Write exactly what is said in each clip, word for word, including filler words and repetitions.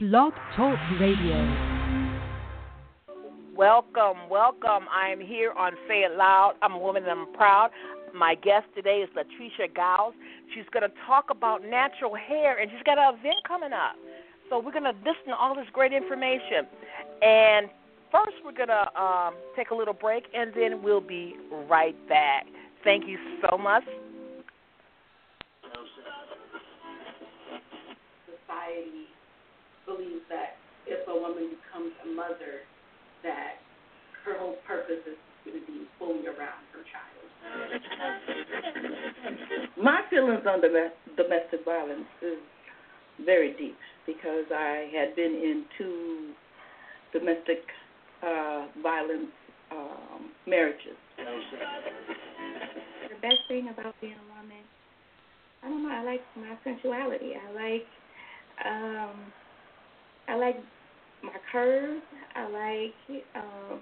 Blog Talk Radio. Welcome, welcome. I am here on Say It Loud. I'm a woman and I'm proud. My guest today is Latrisa Giles. She's going to talk about natural hair, and she's got an event coming up. So we're going to listen to all this great information. And first we're going to um, take a little break, and then we'll be right back. Thank you so much. Society believes that if a woman becomes a mother, that her whole purpose is going to be fully around her child. My feelings on domestic violence is very deep because I had been in two domestic uh, violence um, marriages. The best thing about being a woman, I don't know, I like my sensuality. I like Um, I like my curves. I like um,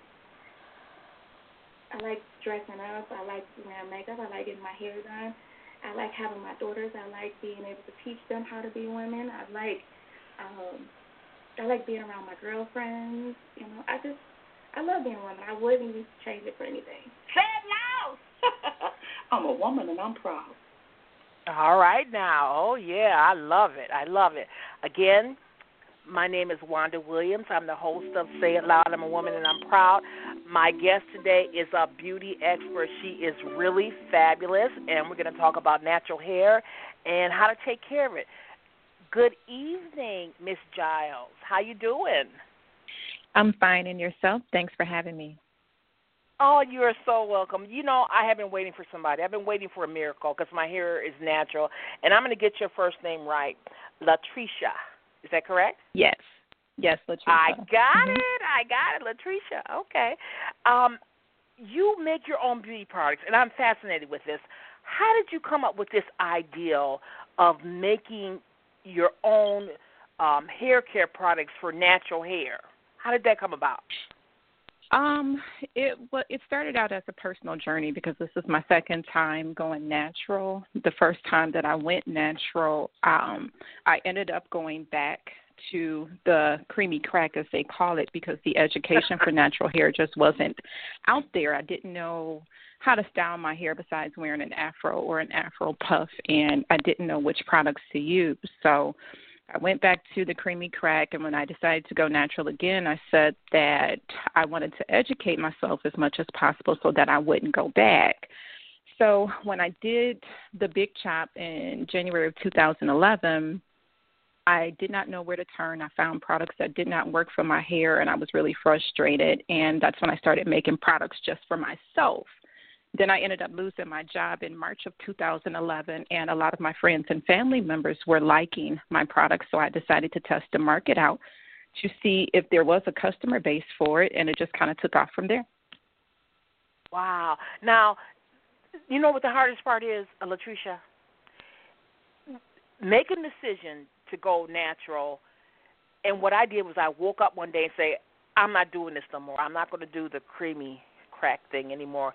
I like dressing up. I like wearing makeup. I like getting my hair done. I like having my daughters. I like being able to teach them how to be women. I like um, I like being around my girlfriends. You know, I just I love being a woman. I wouldn't change it for anything. Say it loud. I'm a woman and I'm proud. All right now. Oh, yeah, I love it. I love it. Again, my name is Wanda Williams. I'm the host of Say It Loud. I'm a woman and I'm proud. My guest today is a beauty expert. She is really fabulous, and we're going to talk about natural hair and how to take care of it. Good evening, Miss Giles. How you doing? I'm fine, and yourself? Thanks for having me. Oh, you are so welcome. You know, I have been waiting for somebody. I've been waiting for a miracle because my hair is natural. And I'm going to get your first name right, Latrisa. Is that correct? Yes. Yes, Latrisa. I got mm-hmm. it. I got it, Latrisa. Okay. Um, you make your own beauty products, and I'm fascinated with this. How did you come up with this ideal of making your own um, hair care products for natural hair? How did that come about? Um, it it started out as a personal journey because this is my second time going natural. The first time that I went natural, um, I ended up going back to the creamy crack, as they call it, because the education for natural hair just wasn't out there. I didn't know how to style my hair besides wearing an afro or an afro puff, and I didn't know which products to use. So I went back to the creamy crack, and when I decided to go natural again, I said that I wanted to educate myself as much as possible so that I wouldn't go back. So when I did the big chop in January of two thousand eleven, I did not know where to turn. I found products that did not work for my hair, and I was really frustrated, and that's when I started making products just for myself. Then I ended up losing my job in March of two thousand eleven, and a lot of my friends and family members were liking my products, so I decided to test the market out to see if there was a customer base for it, and it just kind of took off from there. Wow. Now, you know what the hardest part is, Latrisa? Making a decision to go natural, and what I did was I woke up one day and say, I'm not doing this no more. I'm not going to do the creamy crack thing anymore.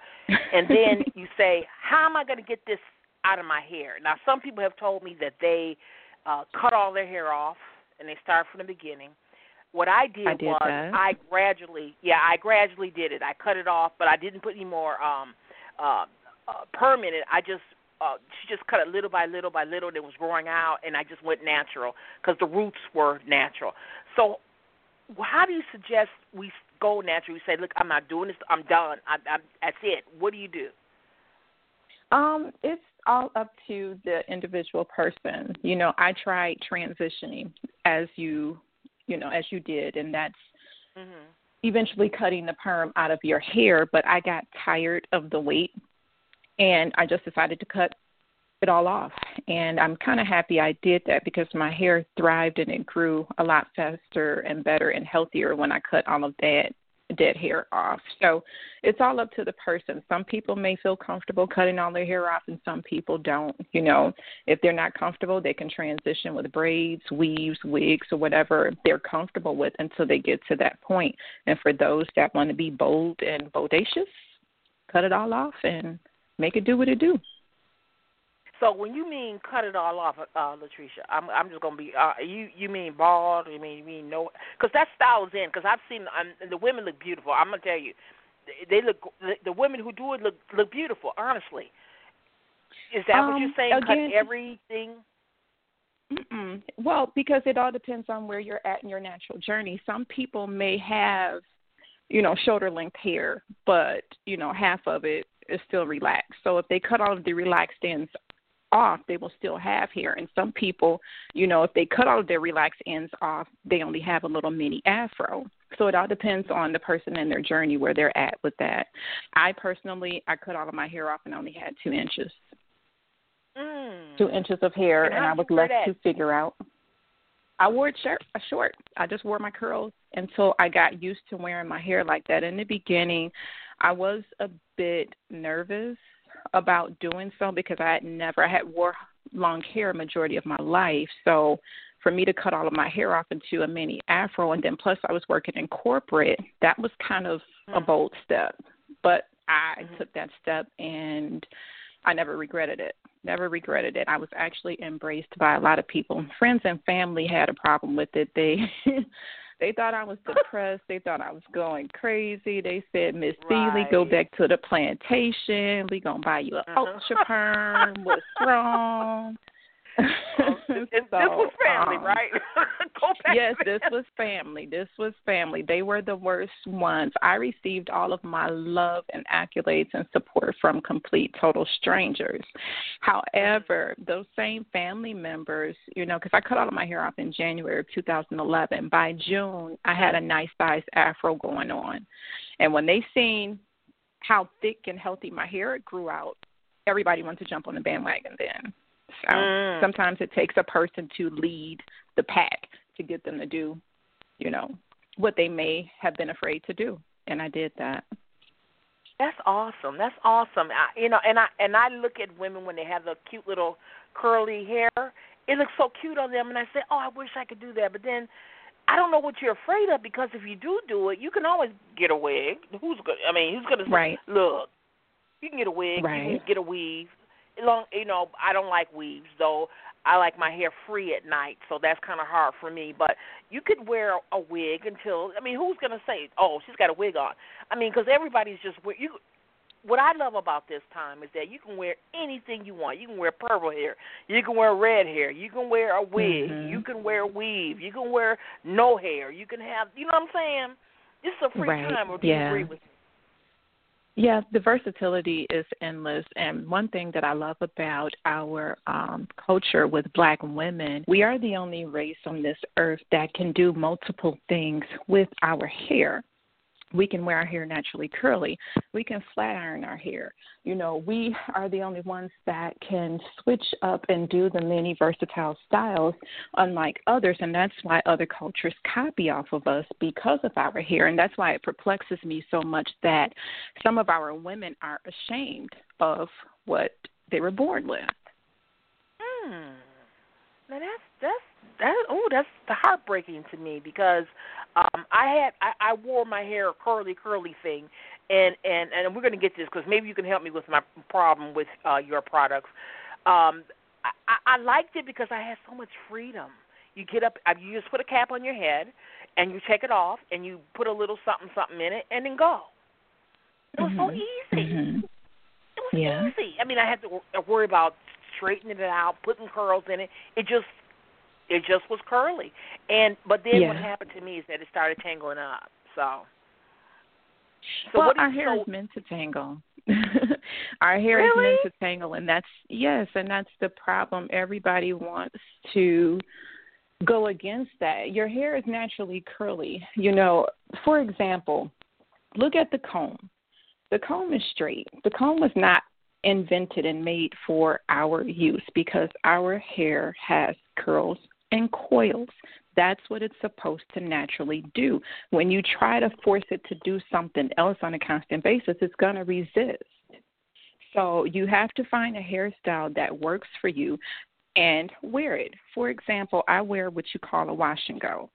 And then you say, how am I going to get this out of my hair? Now, some people have told me that they uh, cut all their hair off and they start from the beginning. What I did, I did was that. I gradually, yeah, I gradually did it. I cut it off, but I didn't put any more um, uh, uh, perm in it. I just, uh, she just cut it little by little by little, and it was growing out, and I just went natural because the roots were natural. So how do you suggest we go natural? You say, look, I'm not doing this. I'm done. I, I, that's it. What do you do? Um, it's all up to the individual person. You know, I tried transitioning as you, you know, as you did, and that's mm-hmm. eventually cutting the perm out of your hair. But I got tired of the weight, and I just decided to cut it all off. And I'm kind of happy I did that because my hair thrived and it grew a lot faster and better and healthier when I cut all of that dead hair off. So it's all up to the person. Some people may feel comfortable cutting all their hair off and some people don't. You know, if they're not comfortable, they can transition with braids, weaves, wigs, or whatever they're comfortable with until they get to that point. And for those that want to be bold and bodacious, cut it all off and make it do what it do. So when you mean cut it all off, uh, Latricia, I'm, I'm just gonna be. Uh, you you mean bald? You mean you mean no? Because that style is in. Because I've seen um, the women look beautiful. I'm gonna tell you, they look. The women who do it look look beautiful. Honestly, is that um, what you're saying? Again, cut everything. Mm-mm. Well, because it all depends on where you're at in your natural journey. Some people may have, you know, shoulder-length hair, but, you know, half of it is still relaxed. So if they cut all of the relaxed ends off, they will still have hair. And some people, you know, if they cut all of their relaxed ends off, they only have a little mini afro. So it all depends on the person and their journey, where they're at with that. I personally, I cut all of my hair off and only had two inches. Mm. Two inches of hair, and, and I was left to figure out. I wore a shirt, a short. I just wore my curls until I got used to wearing my hair like that. In the beginning, I was a bit nervous about doing so because I had never I had wore long hair majority of my life. So for me to cut all of my hair off into a mini afro, and then plus I was working in corporate, that was kind of mm. a bold step. But I mm-hmm. took that step, and I never regretted it. Never regretted it. I was actually embraced by a lot of people. Friends and family had a problem with it. They they thought I was depressed. They thought I was going crazy. They said, Miss right. Seeley, go back to the plantation. We're going to buy you an uh-huh. ultra perm. What's wrong? Oh, this, so, this was family, um, right? Go back yes, to this was family. This was family. They were the worst ones. I received all of my love and accolades and support from complete, total strangers. However, those same family members, you know, because I cut all of my hair off in January of two thousand eleven. By June, I had a nice size afro going on. And when they seen how thick and healthy my hair grew out, everybody wanted to jump on the bandwagon then. So mm. sometimes it takes a person to lead the pack to get them to do, you know, what they may have been afraid to do. And I did that. That's awesome. That's awesome. I, you know, and I and I look at women when they have the cute little curly hair. It looks so cute on them. And I say, oh, I wish I could do that. But then I don't know what you're afraid of, because if you do do it, you can always get a wig. Who's good? I mean, who's going to say, right. look, you can get a wig, right. you can get a weave. Long, you know, I don't like weaves, though. I like my hair free at night, so that's kind of hard for me. But you could wear a wig until, I mean, who's going to say, oh, she's got a wig on? I mean, because everybody's just, you. What I love about this time is that you can wear anything you want. You can wear purple hair. You can wear red hair. You can wear a wig. Mm-hmm. You can wear a weave. You can wear no hair. You can have, you know what I'm saying? This is a free right. time, or do yeah. you agree with me? Yeah, the versatility is endless, and one thing that I love about our um, culture with Black women, we are the only race on this earth that can do multiple things with our hair. We can wear our hair naturally curly. We can flat iron our hair. You know, we are the only ones that can switch up and do the many versatile styles, unlike others, and that's why other cultures copy off of us because of our hair, and that's why it perplexes me so much that some of our women are ashamed of what they were born with. Hmm. Now that's that's That, oh, that's heartbreaking to me, because um, I had I, I wore my hair a curly, curly thing, and, and, and we're going to get this because maybe you can help me with my problem with uh, your products. Um, I, I liked it because I had so much freedom. You get up, you just put a cap on your head, and you take it off, and you put a little something, something in it, and then go. It was mm-hmm. so easy. Mm-hmm. It was yeah. easy. I mean, I had to worry about straightening it out, putting curls in it. It just It just was curly, and but then yeah. what happened to me is that it started tangling up. So, so well, what our hair so- is meant to tangle. Our hair really? is meant to tangle, and that's yes, and that's the problem. Everybody wants to go against that. Your hair is naturally curly. You know, for example, look at the comb. The comb is straight. The comb was not invented and made for our use because our hair has curls and coils. That's what it's supposed to naturally do. When you try to force it to do something else on a constant basis, it's going to resist. So you have to find a hairstyle that works for you and wear it. For example, I wear what you call a wash and go.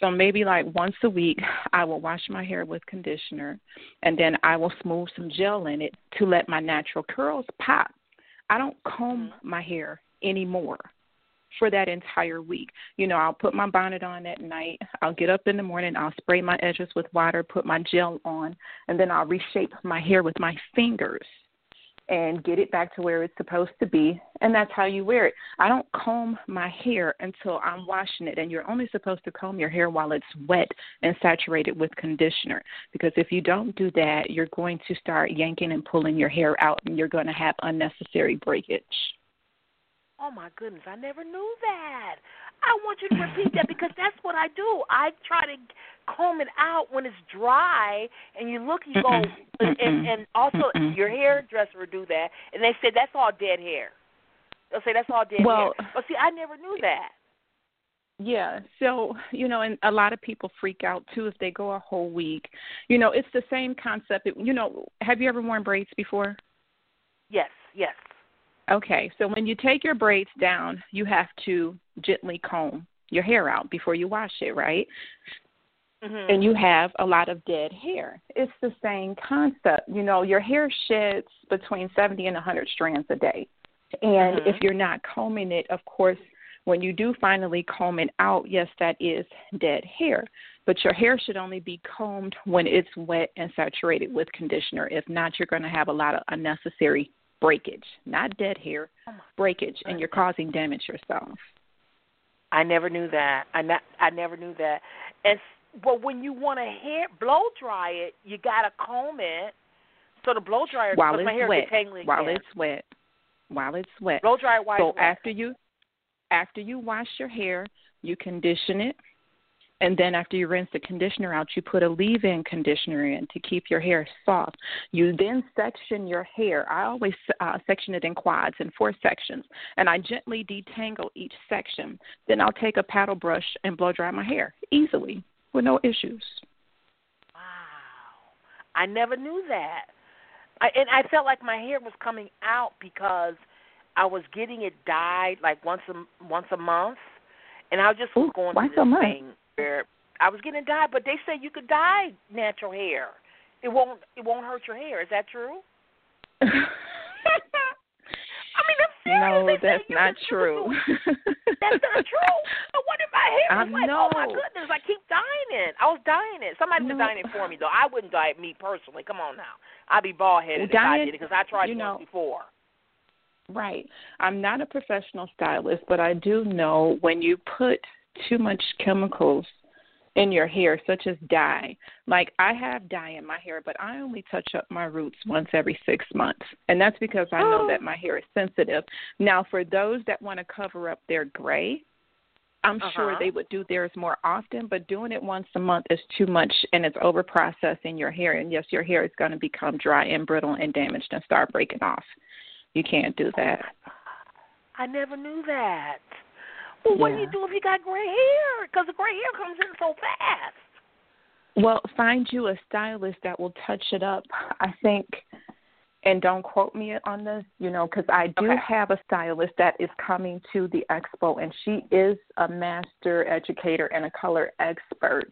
So maybe like once a week, I will wash my hair with conditioner, and then I will smooth some gel in it to let my natural curls pop. I don't comb mm-hmm. my hair anymore for that entire week. You know, I'll put my bonnet on at night. I'll get up in the morning. I'll spray my edges with water, put my gel on, and then I'll reshape my hair with my fingers and get it back to where it's supposed to be. And that's how you wear it. I don't comb my hair until I'm washing it. And you're only supposed to comb your hair while it's wet and saturated with conditioner. Because if you don't do that, you're going to start yanking and pulling your hair out, and you're going to have unnecessary breakage. Oh, my goodness, I never knew that. I want you to repeat that, because that's what I do. I try to comb it out when it's dry, and you look, you go, and, and also your hairdresser will do that, and they say that's all dead hair. They'll say that's all dead well, hair. But, see, I never knew that. Yeah, so, you know, and a lot of people freak out, too, if they go a whole week. You know, it's the same concept. You know, have you ever worn braids before? Yes, yes. Okay, so when you take your braids down, you have to gently comb your hair out before you wash it, right? Mm-hmm. And you have a lot of dead hair. It's the same concept. You know, your hair sheds between seventy and one hundred strands a day. And mm-hmm. if you're not combing it, of course, when you do finally comb it out, yes, that is dead hair. But your hair should only be combed when it's wet and saturated with conditioner. If not, you're going to have a lot of unnecessary hair breakage, not dead hair, breakage, and you're causing damage yourself. I never knew that. I not, I never knew that. And well, when you want to hair blow dry it, you gotta comb it. So the blow dryer while it's my hair wet, tangling while again. it's wet, while it's wet. Blow dryer while so it's wet. So after you, after you wash your hair, you condition it, and then after you rinse the conditioner out, you put a leave-in conditioner in to keep your hair soft. You then section your hair. I always uh, section it in quads, in four sections, and I gently detangle each section. Then I'll take a paddle brush and blow dry my hair easily with no issues. Wow. I never knew that. I, and I felt like my hair was coming out because I was getting it dyed like once a, once a month, and I just was Ooh, going through this thing. Month. I was getting dyed, but they say you could dye natural hair. It won't it won't hurt your hair. Is that true? I mean, I'm serious. No, that's not true. That's not true. I wonder if my hair was I like, know. Oh, my goodness, I keep dyeing it. I was dyeing it. Somebody was no. dyeing it for me, though. I wouldn't dye it, me personally. Come on now. I'd be bald-headed well, if I did it, because I tried it once before. Right. I'm not a professional stylist, but I do know when you put too much chemicals in your hair, such as dye. Like, I have dye in my hair, but I only touch up my roots once every six months, and that's because I know that my hair is sensitive. Now, for those that want to cover up their gray, I'm uh-huh. sure they would do theirs more often, but doing it once a month is too much, and it's over-processing your hair, and yes, your hair is going to become dry and brittle and damaged and start breaking off. You can't do that. I never knew that. Well, what yeah. do you do if you got gray hair? Because the gray hair comes in so fast. Well, find you a stylist that will touch it up, I think, and don't quote me on this, you know, because I do okay. have a stylist that is coming to the expo, and she is a master educator and a color expert.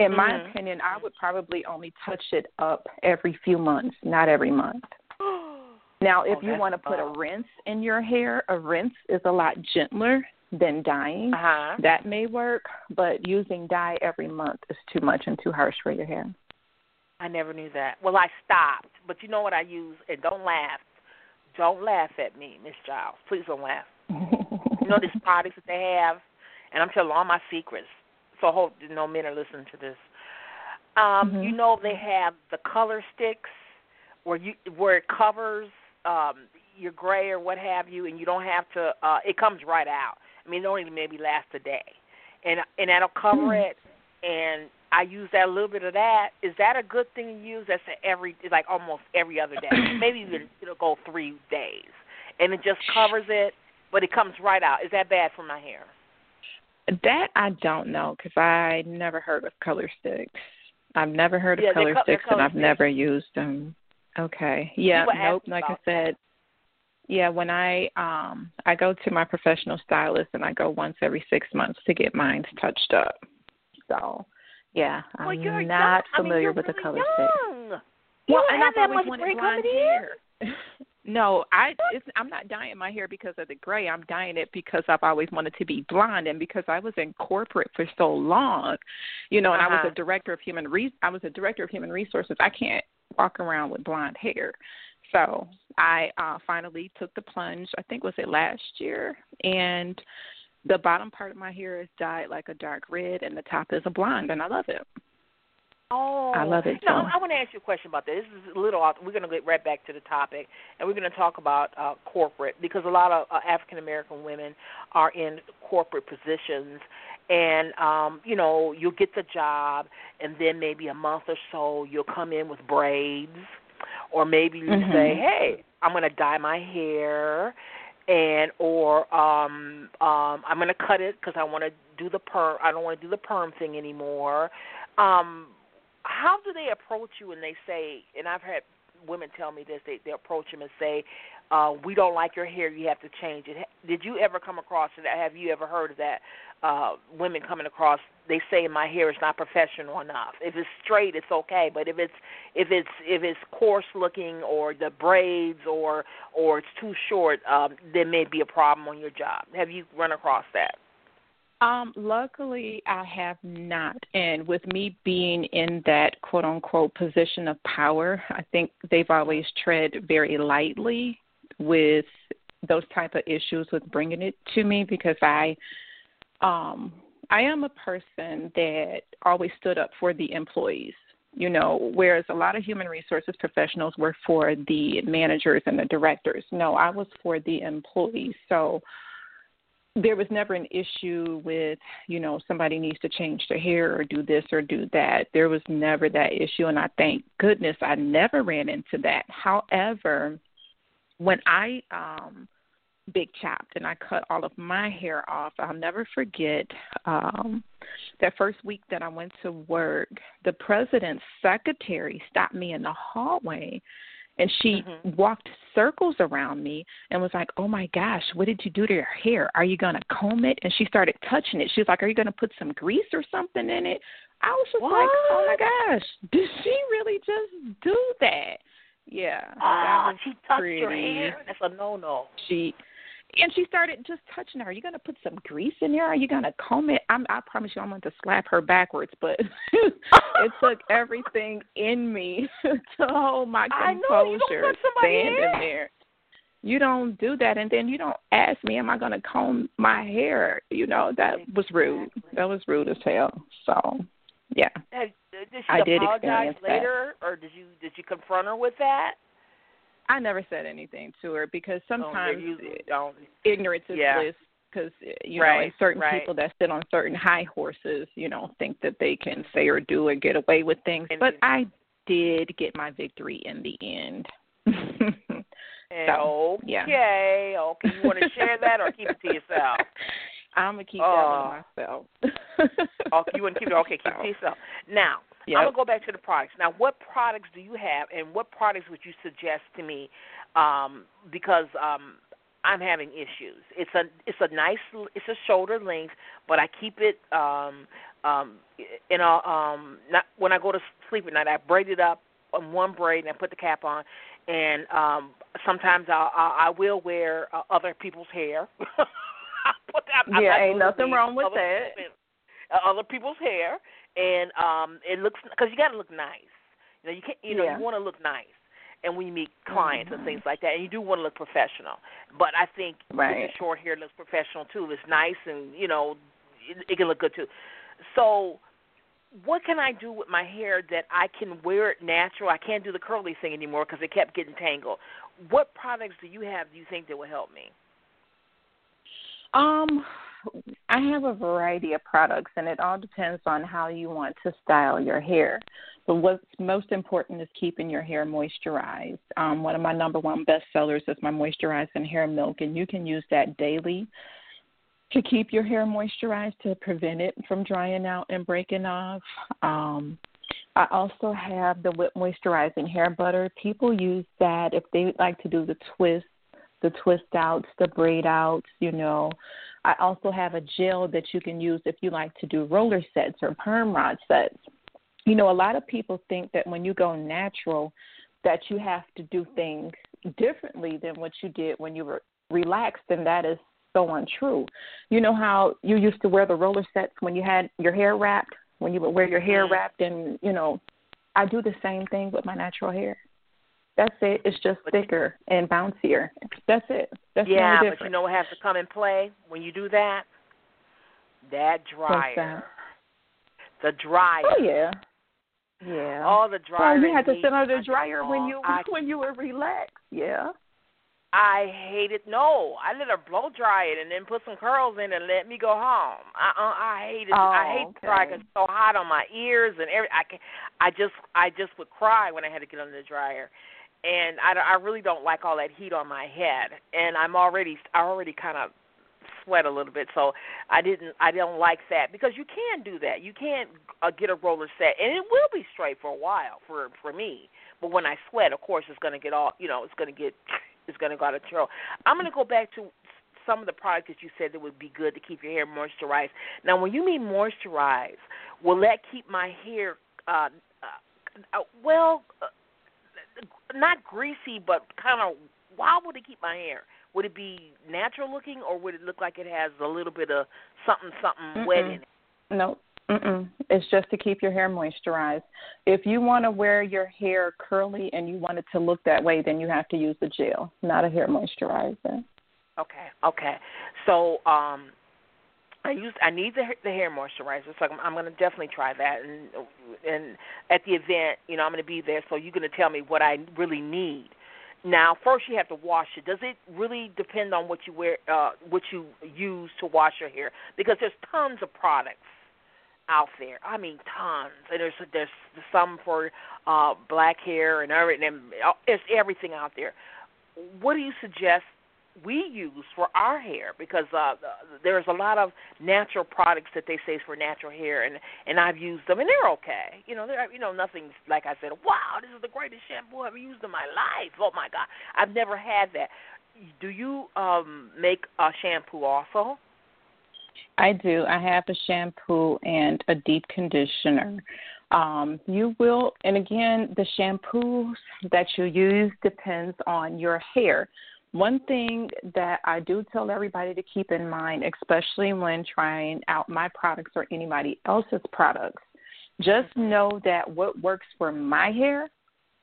In mm-hmm. my opinion, I would probably only touch it up every few months, not every month. Now, if oh, you want to put a rinse in your hair, a rinse is a lot gentler than dyeing. Uh-huh. That may work, but using dye every month is too much and too harsh for your hair. I never knew that. Well, I stopped, but you know what I use, and don't laugh. Don't laugh at me, Miss Giles. Please don't laugh. You know these products that they have, and I'm telling all my secrets, so I hope no men are listening to this. Um, mm-hmm. You know they have the color sticks where you where it covers um, your gray or what have you, and you don't have to uh, – it comes right out. I mean, it only maybe lasts a day, and and that'll cover mm. it. And I use that a little bit of that. Is that a good thing to use? That's every like almost every other day. Maybe even it'll go three days, and it just covers it, but it comes right out. Is that bad for my hair? That I don't know, because I never heard of color sticks. I've never heard of yeah, color co- sticks, color and I've sticks. never used them. Okay, yeah, nope. Like I said. Yeah, when I um, I go to my professional stylist, and I go once every six months to get mine touched up. So, yeah, well, I'm you're not young. familiar I mean, you're with really the color stick. Well, you don't and have I've that always much wanted blonde hair. No, I, it's, I'm not dyeing my hair because of the gray. I'm dyeing it because I've always wanted to be blonde, and because I was in corporate for so long, you know, and uh-huh. I was a director of human re- I was a director of human resources. I can't walk around with blonde hair. So I uh, finally took the plunge, I think was it last year, and the bottom part of my hair is dyed like a dark red, and the top is a blonde, and I love it. Oh, I love it. No, so. I want to ask you a question about this. This is a little off. We're going to get right back to the topic, and we're going to talk about uh, corporate, because a lot of uh, African-American women are in corporate positions, and, um, you know, you'll get the job, and then maybe a month or so you'll come in with braids, or maybe you mm-hmm. say, hey, I'm going to dye my hair, and or um, um, I'm going to cut it because I want to do the perm. I don't want to do the perm thing anymore. Um, how do they approach you when they say, and I've had women tell me this, they, they approach them and say, uh, we don't like your hair, you have to change it. Did you ever come across that? Have you ever heard of that, uh, women coming across, they say my hair is not professional enough. If it's straight, it's okay, but if it's if it's if it's coarse looking, or the braids, or or it's too short, um, there may be a problem on your job. Have you run across that? Um, luckily, I have not, and with me being in that quote-unquote position of power, I think they've always tread very lightly with those type of issues with bringing it to me, because I um, I am a person that always stood up for the employees, you know, whereas a lot of human resources professionals were for the managers and the directors. No, I was for the employees, so there was never an issue with, you know, somebody needs to change their hair or do this or do that. There was never that issue, and I thank goodness I never ran into that. However, when I um, big chopped and I cut all of my hair off, I'll never forget um, that first week that I went to work, the president's secretary stopped me in the hallway. And she mm-hmm. walked circles around me and was like, oh, my gosh, what did you do to your hair? Are you going to comb it? And she started touching it. She was like, are you going to put some grease or something in it? I was just what? like, oh, my gosh, did she really just do that? Yeah. Oh, that was she touched pretty. Your hair? That's a no-no. She And she started just touching her. Are you going to put some grease in there? Are you going to comb it? I'm, I promise you I'm going to slap her backwards, but it took everything in me to hold my composure standing there. You don't do that, and then you don't ask me, am I going to comb my hair? You know, that exactly. was rude. That was rude as hell. So, yeah. Now, did she I did apologize later, that. or did you did you confront her with that? I never said anything to her, because sometimes don't, it, don't. ignorance is yeah. bliss, because, you right, know, and certain right. people that sit on certain high horses, you know, think that they can say or do or get away with things. And, but I did get my victory in the end. so, okay. Yeah. Okay. You want to share that or keep it to yourself? I'm going to keep uh, that one myself. okay, you want to keep it? Okay, keep so. it to yourself. Now. Yep. I'm going to go back to the products. Now, what products do you have, and what products would you suggest to me? Um, because um, I'm having issues. It's a it's a nice, it's a shoulder length, but I keep it um, um, in a, um, not, when I go to sleep at night, I braid it up on one braid and I put the cap on. And um, sometimes I'll, I I will wear uh, other people's hair. put that, yeah, ain't nothing wrong with that. Other people's hair. And um, it looks, because you got to look nice. You know, you can't, you know, yeah. you want to look nice, and when you meet clients mm-hmm. and things like that, and you do want to look professional. But I think right. short hair looks professional too. It's nice, and you know, it, it can look good too. So, what can I do with my hair that I can wear it natural? I can't do the curly thing anymore because it kept getting tangled. What products do you have? Do you think that will help me? Um. I have a variety of products, and it all depends on how you want to style your hair. But what's most important is keeping your hair moisturized. Um, one of my number one best sellers is my moisturizing hair milk, and you can use that daily to keep your hair moisturized to prevent it from drying out and breaking off. Um, I also have the Whip Moisturizing Hair Butter. People use that if they would like to do the twist. the twist outs, the braid outs, you know. I also have a gel that you can use if you like to do roller sets or perm rod sets. You know, a lot of people think that when you go natural that you have to do things, differently than what you did when you were relaxed, and that is so untrue. You know how you used to wear the roller sets when you had your hair wrapped, when you would wear your hair wrapped, and, you know, I do the same thing with my natural hair. That's it. It's just thicker and bouncier. That's it. That's yeah, no but you know what has to come in play when you do that? That dryer. That? The dryer. Oh, yeah. Yeah. All the dryer. Oh, you had to sit under the dryer when you I, when you were relaxed. Yeah. I hated. No, I let her blow dry it and then put some curls in and let me go home. I I, I hated. Oh, I hate okay. the dryer because it's so hot on my ears and every. I can. I just. I just would cry when I had to get under the dryer, and I, I really don't like all that heat on my head. And I'm already. I already kind of sweat a little bit, so I didn't. I don't like that because you can do that. You can uh, get a roller set, and it will be straight for a while for for me. But when I sweat, of course, it's going to get all. You know, it's going to get. It's going to go out of control. I'm going to go back to some of the products that you said that would be good to keep your hair moisturized. Now, when you mean moisturize, will that keep my hair, uh, uh, well, uh, not greasy, but kind of, why would it keep my hair? Would it be natural looking, or would it look like it has a little bit of something, something Mm-mm. wet in it? No, Mm-mm. It's just to keep your hair moisturized. If you want to wear your hair curly and you want it to look that way, then you have to use the gel, not a hair moisturizer. Okay, okay. So um, I use I need the, the hair moisturizer, so I'm, I'm going to definitely try that. And and at the event, you know, I'm going to be there, so you're going to tell me what I really need. Now, first you have to wash it. Does it really depend on what you wear, uh, what you use to wash your hair? Because there's tons of products out there. I mean, tons. And there's there's some for uh, black hair and everything. And there's everything out there. What do you suggest we use for our hair? Because uh, there's a lot of natural products that they say is for natural hair, and, and I've used them, and they're okay. You know, they're, you know, nothing's like I said, wow, this is the greatest shampoo I've ever used in my life. Oh, my God. I've never had that. Do you um, make a shampoo also? I do. I have a shampoo and a deep conditioner. Um, you will, and again, the shampoos that you use depends on your hair. One thing that I do tell everybody to keep in mind, especially when trying out my products or anybody else's products, just know that what works for my hair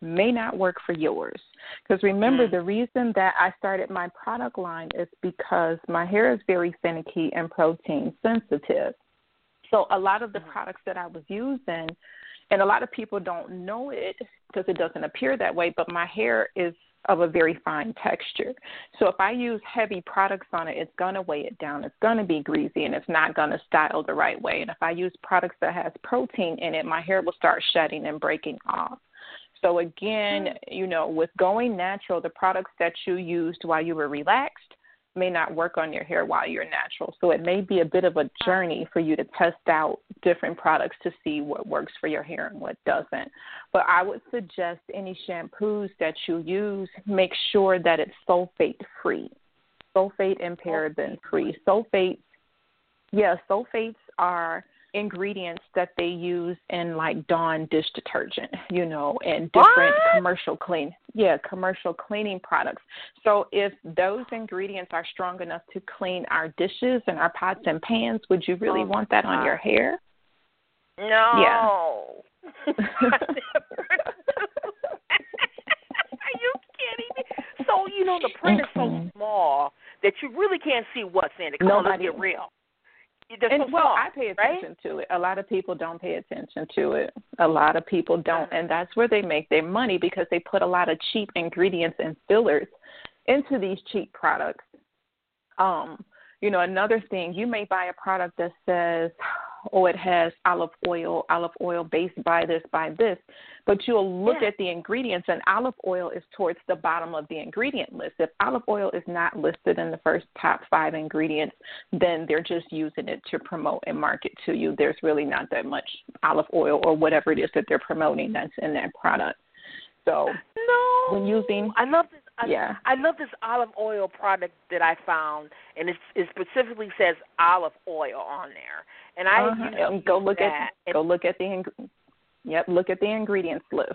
may not work for yours. Because remember, the reason that I started my product line is because my hair is very finicky and protein sensitive. So a lot of the products that I was using, and a lot of people don't know it because it doesn't appear that way, but my hair is of a very fine texture. So if I use heavy products on it, it's going to weigh it down. It's going to be greasy, and it's not going to style the right way. And if I use products that has protein in it, my hair will start shedding and breaking off. So again, you know, with going natural, the products that you used while you were relaxed may not work on your hair while you're natural. So it may be a bit of a journey for you to test out different products to see what works for your hair and what doesn't. But I would suggest any shampoos that you use, make sure that it's sulfate-free, sulfate and paraben-free. Sulfates, yeah, sulfates are ingredients that they use in like Dawn dish detergent, you know, and different what? commercial clean, yeah, commercial cleaning products. So if those ingredients are strong enough to clean our dishes and our pots and pans, would you really oh want that God. on your hair? No. Yeah. Are you kidding me? So, you know, the print mm-hmm. is so small that you really can't see what's in it. Come on, let's get real. And, well, song, I pay attention right? to it. A lot of people don't pay attention to it. A lot of people don't, and that's where they make their money because they put a lot of cheap ingredients and fillers into these cheap products. Um, you know, another thing, you may buy a product that says, oh, it has olive oil, olive oil based by this, by this, but you'll look yeah. at the ingredients, and olive oil is towards the bottom of the ingredient list. If olive oil is not listed in the first top five ingredients, then they're just using it to promote and market to you. There's really not that much olive oil or whatever it is that they're promoting that's in that product. So no, when using, I love this. I, yeah. I love this olive oil product that I found, and it, it specifically says olive oil on there. And I uh-huh. you know, go look at and, go look at the yep, look at the ingredients list.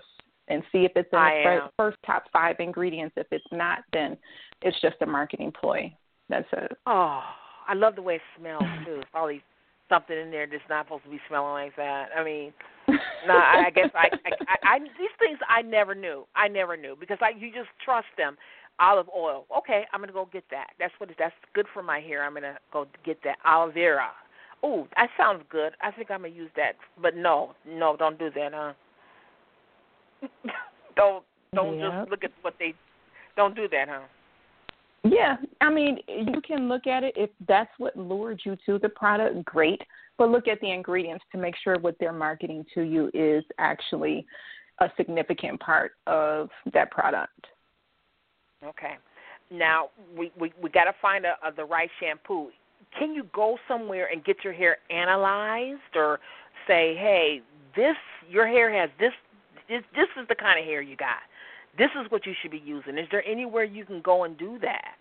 and see if it's in I the am. first top five ingredients. If it's not, then it's just a marketing ploy. That's it. Oh, I love the way it smells, too. It's all these something in there that's not supposed to be smelling like that. I mean, no, I guess I, I, I, I these things I never knew. I never knew because I, you just trust them. Olive oil. Okay, I'm going to go get that. That's what. That's good for my hair. I'm going to go get that aloe vera. Oh, that sounds good. I think I'm going to use that. But no, no, don't do that, huh? don't don't yep. just look at what they – don't do that, huh? Yeah. I mean, you can look at it. If that's what lured you to the product, great. But look at the ingredients to make sure what they're marketing to you is actually a significant part of that product. Okay. Now, we, we, we got to find a, a, the right shampoo. Can you go somewhere and get your hair analyzed or say, hey, this your hair has this, this, this is the kind of hair you got. This is what you should be using. Is there anywhere you can go and do that?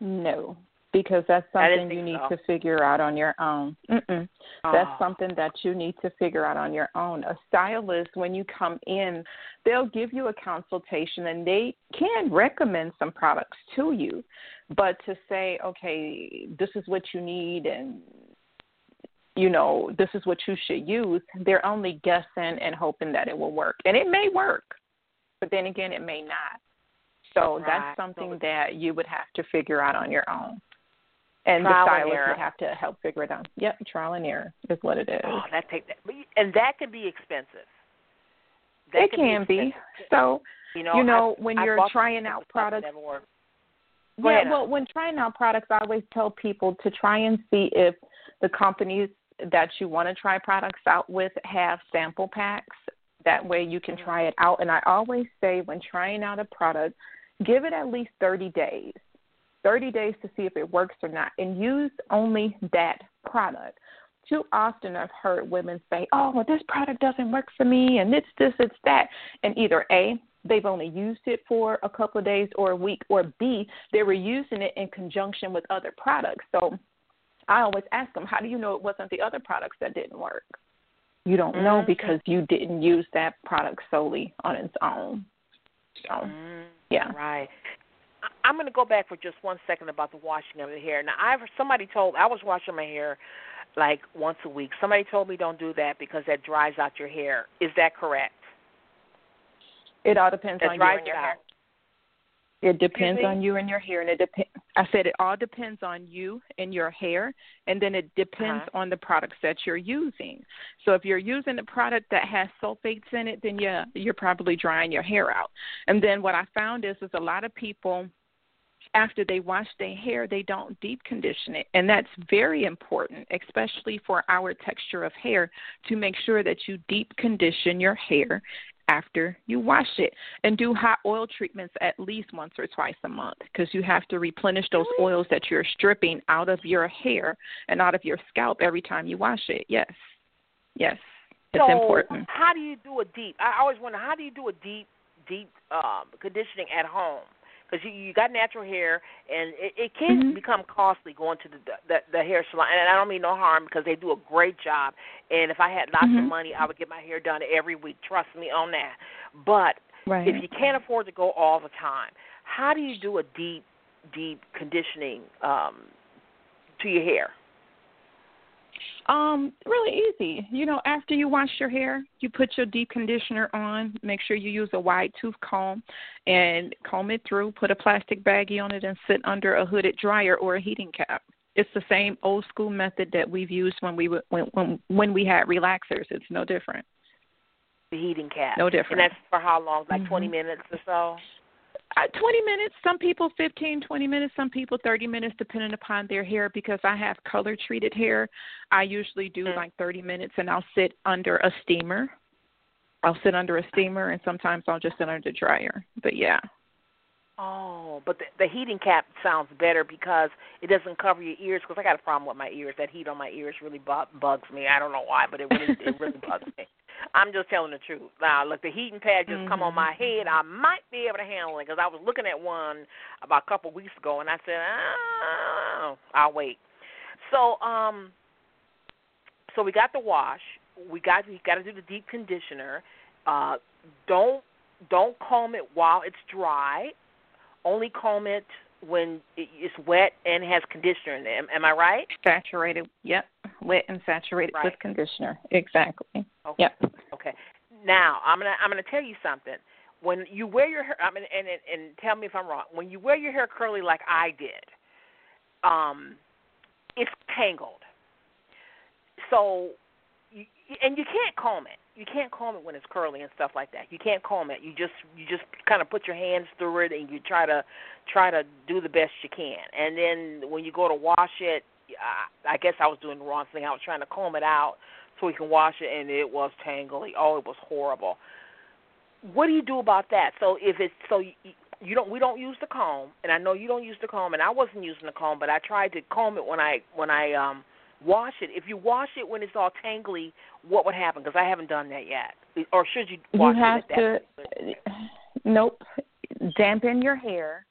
No, because that's something you need so. to figure out on your own. Mm-mm. Oh. That's something that you need to figure out on your own. A stylist, when you come in, they'll give you a consultation, and they can recommend some products to you. But to say, okay, this is what you need and, you know, this is what you should use, they're only guessing and hoping that it will work. And it may work, but then again, it may not. So right. that's something so that you would have to figure out on your own. And the stylist and would have to help figure it out. Yep, trial and error is what it is. Oh, that take that. And that can be expensive. That it can be. be. So, you know, you know I, when I you're trying out products. Yeah, well, when trying out products, I always tell people to try and see if the companies that you want to try products out with have sample packs. That way you can try it out. And I always say when trying out a product, give it at least thirty days. thirty days to see if it works or not, and use only that product. Too often I've heard women say, oh, well, this product doesn't work for me, and it's this, it's that. And either A, they've only used it for a couple of days or a week, or B, they were using it in conjunction with other products. So I always ask them, how do you know it wasn't the other products that didn't work? You don't know mm-hmm. because you didn't use that product solely on its own. So, mm, yeah. Right. I'm going to go back for just one second about the washing of the hair. Now, I've somebody told I was washing my hair like once a week. Somebody told me don't do that because that dries out your hair. Is that correct? It all depends that on you and your out. hair. It depends on you and your hair, and it depends. I said it all depends on you and your hair, and then it depends uh-huh. on the products that you're using. So if you're using a product that has sulfates in it, then yeah, you're probably drying your hair out. And then what I found is, is a lot of people, after they wash their hair, they don't deep condition it, and that's very important, especially for our texture of hair, to make sure that you deep condition your hair after you wash it, and do hot oil treatments at least once or twice a month, because you have to replenish those oils that you're stripping out of your hair and out of your scalp every time you wash it. Yes. Yes. It's so important. How do you do a deep? I always wonder, how do you do a deep, deep um, conditioning at home? Because you, you got natural hair, and it, it can mm-hmm. become costly going to the, the the hair salon. And I don't mean no harm because they do a great job. And if I had lots mm-hmm. of money, I would get my hair done every week. Trust me on that. But right. if you can't afford to go all the time, how do you do a deep, deep conditioning um, to your hair? Um, really easy. You know, after you wash your hair, you put your deep conditioner on, make sure you use a wide tooth comb and comb it through, put a plastic baggie on it and sit under a hooded dryer or a heating cap. It's the same old school method that we've used when we when when, when we had relaxers. It's no different. The heating cap. No different. And that's for how long? Like mm-hmm. twenty minutes or so? twenty minutes, some people fifteen, twenty minutes, some people thirty minutes, depending upon their hair, because I have color-treated hair. I usually do mm. like thirty minutes, and I'll sit under a steamer. I'll sit under a steamer, and sometimes I'll just sit under the dryer. But, yeah. Oh, but the, the heating cap sounds better because it doesn't cover your ears, because I got a problem with my ears. That heat on my ears really bu- bugs me. I don't know why, but it really, it really bugs me. I'm just telling the truth. Now, look, the heating pad just mm-hmm. come on my head. I might be able to handle it because I was looking at one about a couple of weeks ago, and I said, oh, I'll wait. So um, so we got the wash. We got we got to do the deep conditioner. Uh, don't don't comb it while it's dry. Only comb it when it's wet and has conditioner in it. Am, am I right? Saturated. Yep. Wet and saturated right. with conditioner. Exactly. Okay. Yep. Okay. Now I'm gonna I'm gonna tell you something. When you wear your hair, I mean, and, and and tell me if I'm wrong. When you wear your hair curly like I did, um, it's tangled. So, you, and you can't comb it. You can't comb it when it's curly and stuff like that. You can't comb it. You just you just kind of put your hands through it and you try to try to do the best you can. And then when you go to wash it, I, I guess I was doing the wrong thing. I was trying to comb it out so we can wash it, and it was tangly. Oh, it was horrible. What do you do about that? So if it's so you, you don't we don't use the comb, and I know you don't use the comb, and I wasn't using the comb, but I tried to comb it when I when I um. wash it. If you wash it when it's all tangly, what would happen? Because I haven't done that yet. Or should you wash you have it at that to, point? Nope. Dampen your hair.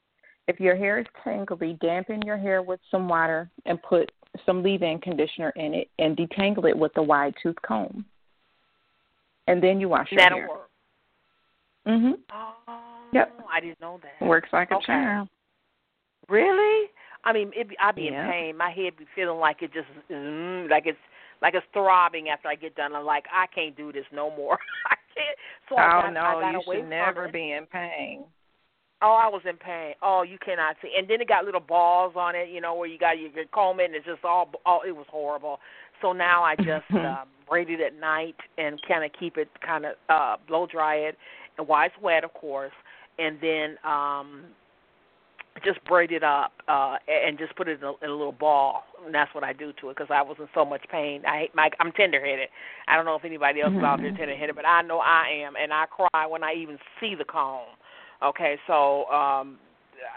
If your hair is tangly, dampen your hair with some water and put some leave-in conditioner in it and detangle it with a wide-tooth comb. And then you wash your That'll hair. That'll work. Mm-hmm. Oh, yep. I didn't know that. Works like a okay. charm. Really? I mean, it be, I'd be yeah. in pain. My head be feeling like it just, mm, like it's like it's throbbing after I get done. I'm like, I can't do this no more. I can't. So I oh, got, no, I got you away should never it. be in pain. Oh, I was in pain. Oh, you cannot see. And then it got little balls on it, you know, where you got your comb in. It's just all, all, it was horrible. So now I just uh, braid it at night and kind of keep it, kind of uh, blow dry it. And while it's wet, of course. And then, um, just braid it up uh, and just put it in a, in a little ball, and that's what I do to it because I was in so much pain. I hate my, I'm tender-headed. I don't know if anybody else is out there tender-headed, but I know I am, and I cry when I even see the comb. Okay, so um,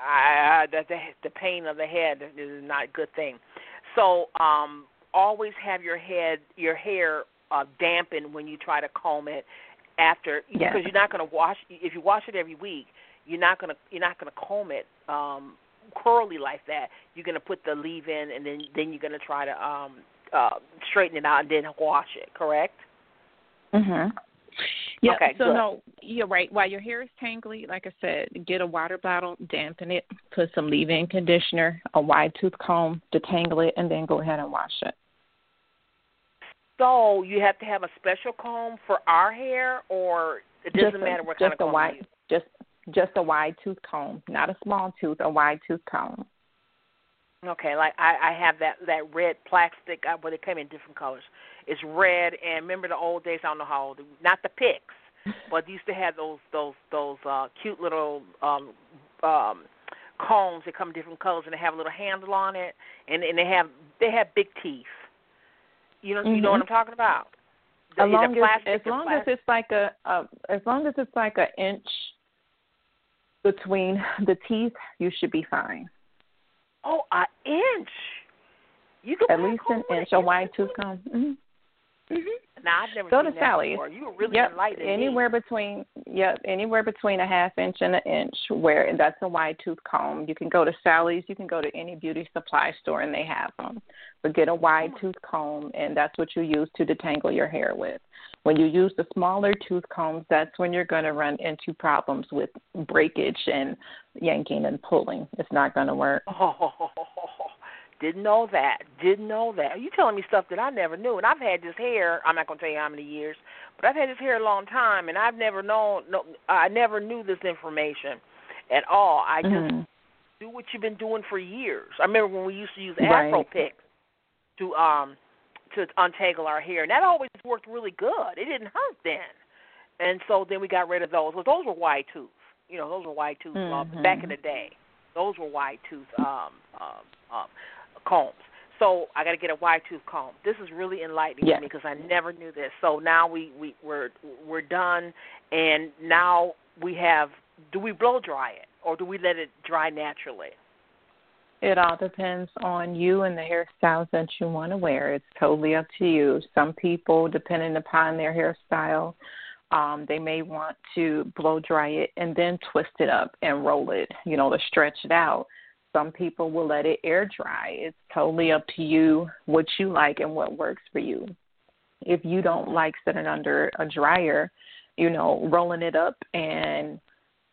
I, I, the, the pain of the head is not a good thing. So um, always have your head, your hair uh, dampened when you try to comb it after, yeah. because you're not going to wash. If you wash it every week, You're not gonna you're not gonna comb it um, curly like that. You're gonna put the leave in, and then, then you're gonna try to um, uh, straighten it out and then wash it. Correct? Mhm. Yeah. Okay, so good. no, you're right. While your hair is tangly, like I said, get a water bottle, dampen it, put some leave-in conditioner, a wide tooth comb, detangle it, and then go ahead and wash it. So you have to have a special comb for our hair, or it doesn't just matter what a, kind of comb wide, you use? Just Just a wide tooth comb, not a small tooth, a wide tooth comb. Okay, like I, I have that, that red plastic, uh, but it came in different colors. It's red, and remember the old days, I don't know how old, not the Pics, but they used to have those those those uh, cute little um, um, combs that come in different colors, and they have a little handle on it, and, and they have they have big teeth. You know, mm-hmm. you know what I'm talking about? The, as long, as, as, long as it's like a, a as long as it's like an inch between the teeth, you should be fine. Oh, an inch. You can at least an inch, a wide tooth comb. Mm-hmm. Mm-hmm. Now I've never Go seen to that Sally's. Before. You were really yep. enlightened. Anywhere me. between, yep, anywhere between a half inch and an inch, where that's a wide tooth comb. You can go to Sally's. You can go to any beauty supply store, and they have them. But get a wide oh. tooth comb, and that's what you use to detangle your hair with. When you use the smaller tooth combs, that's when you're going to run into problems with breakage and yanking and pulling. It's not going to work. Oh, didn't know that. Didn't know that. You're telling me stuff that I never knew. And I've had this hair, I'm not going to tell you how many years, but I've had this hair a long time, and I've never known, no, I never knew this information at all. I just mm-hmm. do what you've been doing for years. I remember when we used to use Afro right. picks to, um, to untangle our hair, and that always worked really good. It didn't hurt then. And so then we got rid of those. Well, those were wide tooth. You know, those were wide tooth mm-hmm. uh, back in the day. Those were wide tooth um, um, um, combs. So I got to get a wide tooth comb. This is really enlightening yes. to me because I never knew this. So now we, we, we're, we're done, and now we have, do we blow dry it, or do we let it dry naturally? It all depends on you and the hairstyles that you want to wear. It's totally up to you. Some people, depending upon their hairstyle, um, they may want to blow dry it and then twist it up and roll it, you know, to stretch it out. Some people will let it air dry. It's totally up to you what you like and what works for you. If you don't like sitting under a dryer, you know, rolling it up and,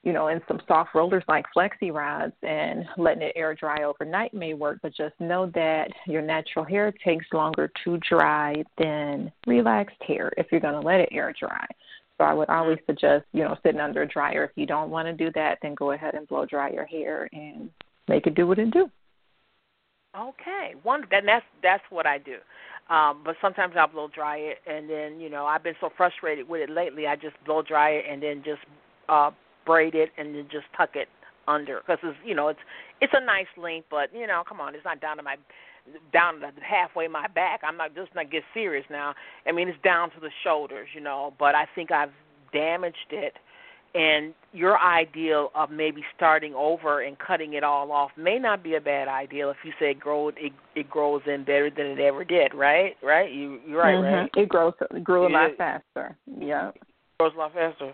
you know, in some soft rollers like flexi rods and letting it air dry overnight may work, but just know that your natural hair takes longer to dry than relaxed hair if you're going to let it air dry. So I would always suggest, you know, sitting under a dryer. If you don't want to do that, then go ahead and blow dry your hair and make it do what it do. Okay, wonderful. And that's, that's what I do. Um, but sometimes I blow dry it, and then, you know, I've been so frustrated with it lately, I just blow dry it and then just uh, braid it and then just tuck it under. Because, you know, it's it's a nice length, but, you know, come on, it's not down to my down to halfway my back. I'm not just not get serious now. I mean, it's down to the shoulders, you know, but I think I've damaged it. And your ideal of maybe starting over and cutting it all off may not be a bad idea if you say it grows, it, it grows in better than it ever did, right? Right? You, you're right, mm-hmm. right? It grows, it grew a lot it, faster. Yeah. It grows a lot faster.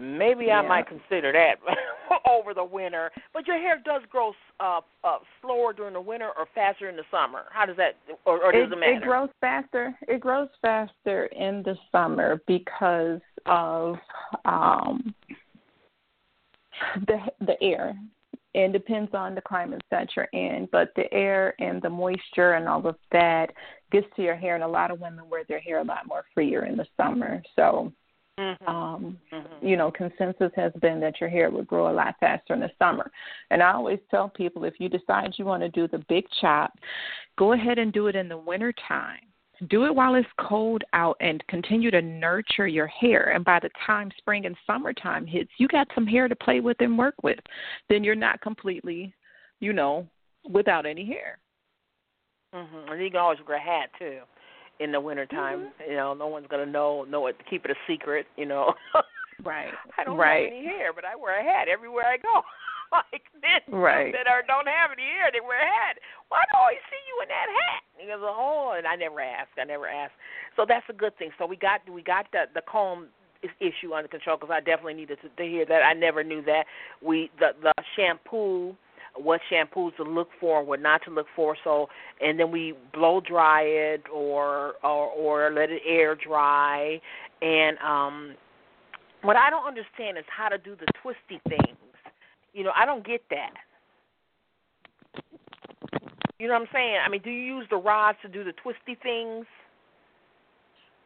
Maybe yeah. I might consider that over the winter. But your hair does grow uh, uh, slower during the winter or faster in the summer. How does that, or, or does it, it matter? It grows faster. It grows faster in the summer because of um, the the air, and depends on the climate that you're in, but the air and the moisture and all of that gets to your hair, and a lot of women wear their hair a lot more freer in the summer. So, mm-hmm. Um, mm-hmm. you know, consensus has been that your hair would grow a lot faster in the summer. And I always tell people, if you decide you want to do the big chop, go ahead and do it in the wintertime. Do it while it's cold out and continue to nurture your hair. And by the time spring and summertime hits, you got some hair to play with and work with. Then you're not completely, you know, without any hair. Mm-hmm. And you can always wear a hat, too, in the wintertime. Mm-hmm. You know, no one's going to know, know it, keep it a secret, you know. Right. I don't right. have any hair, but I wear a hat everywhere I go. Like this, right. that are, don't have any hair, they wear a hat. Why do I always see you in that hat? He goes, oh, and I never ask. I never ask. So that's a good thing. So we got we got the the comb issue under control, because I definitely needed to, to hear that. I never knew that. We the the shampoo, what shampoos to look for and what not to look for. So, and then we blow dry it or or, or let it air dry. And um, what I don't understand is how to do the twisty thing. You know, I don't get that. You know what I'm saying? I mean, do you use the rods to do the twisty things?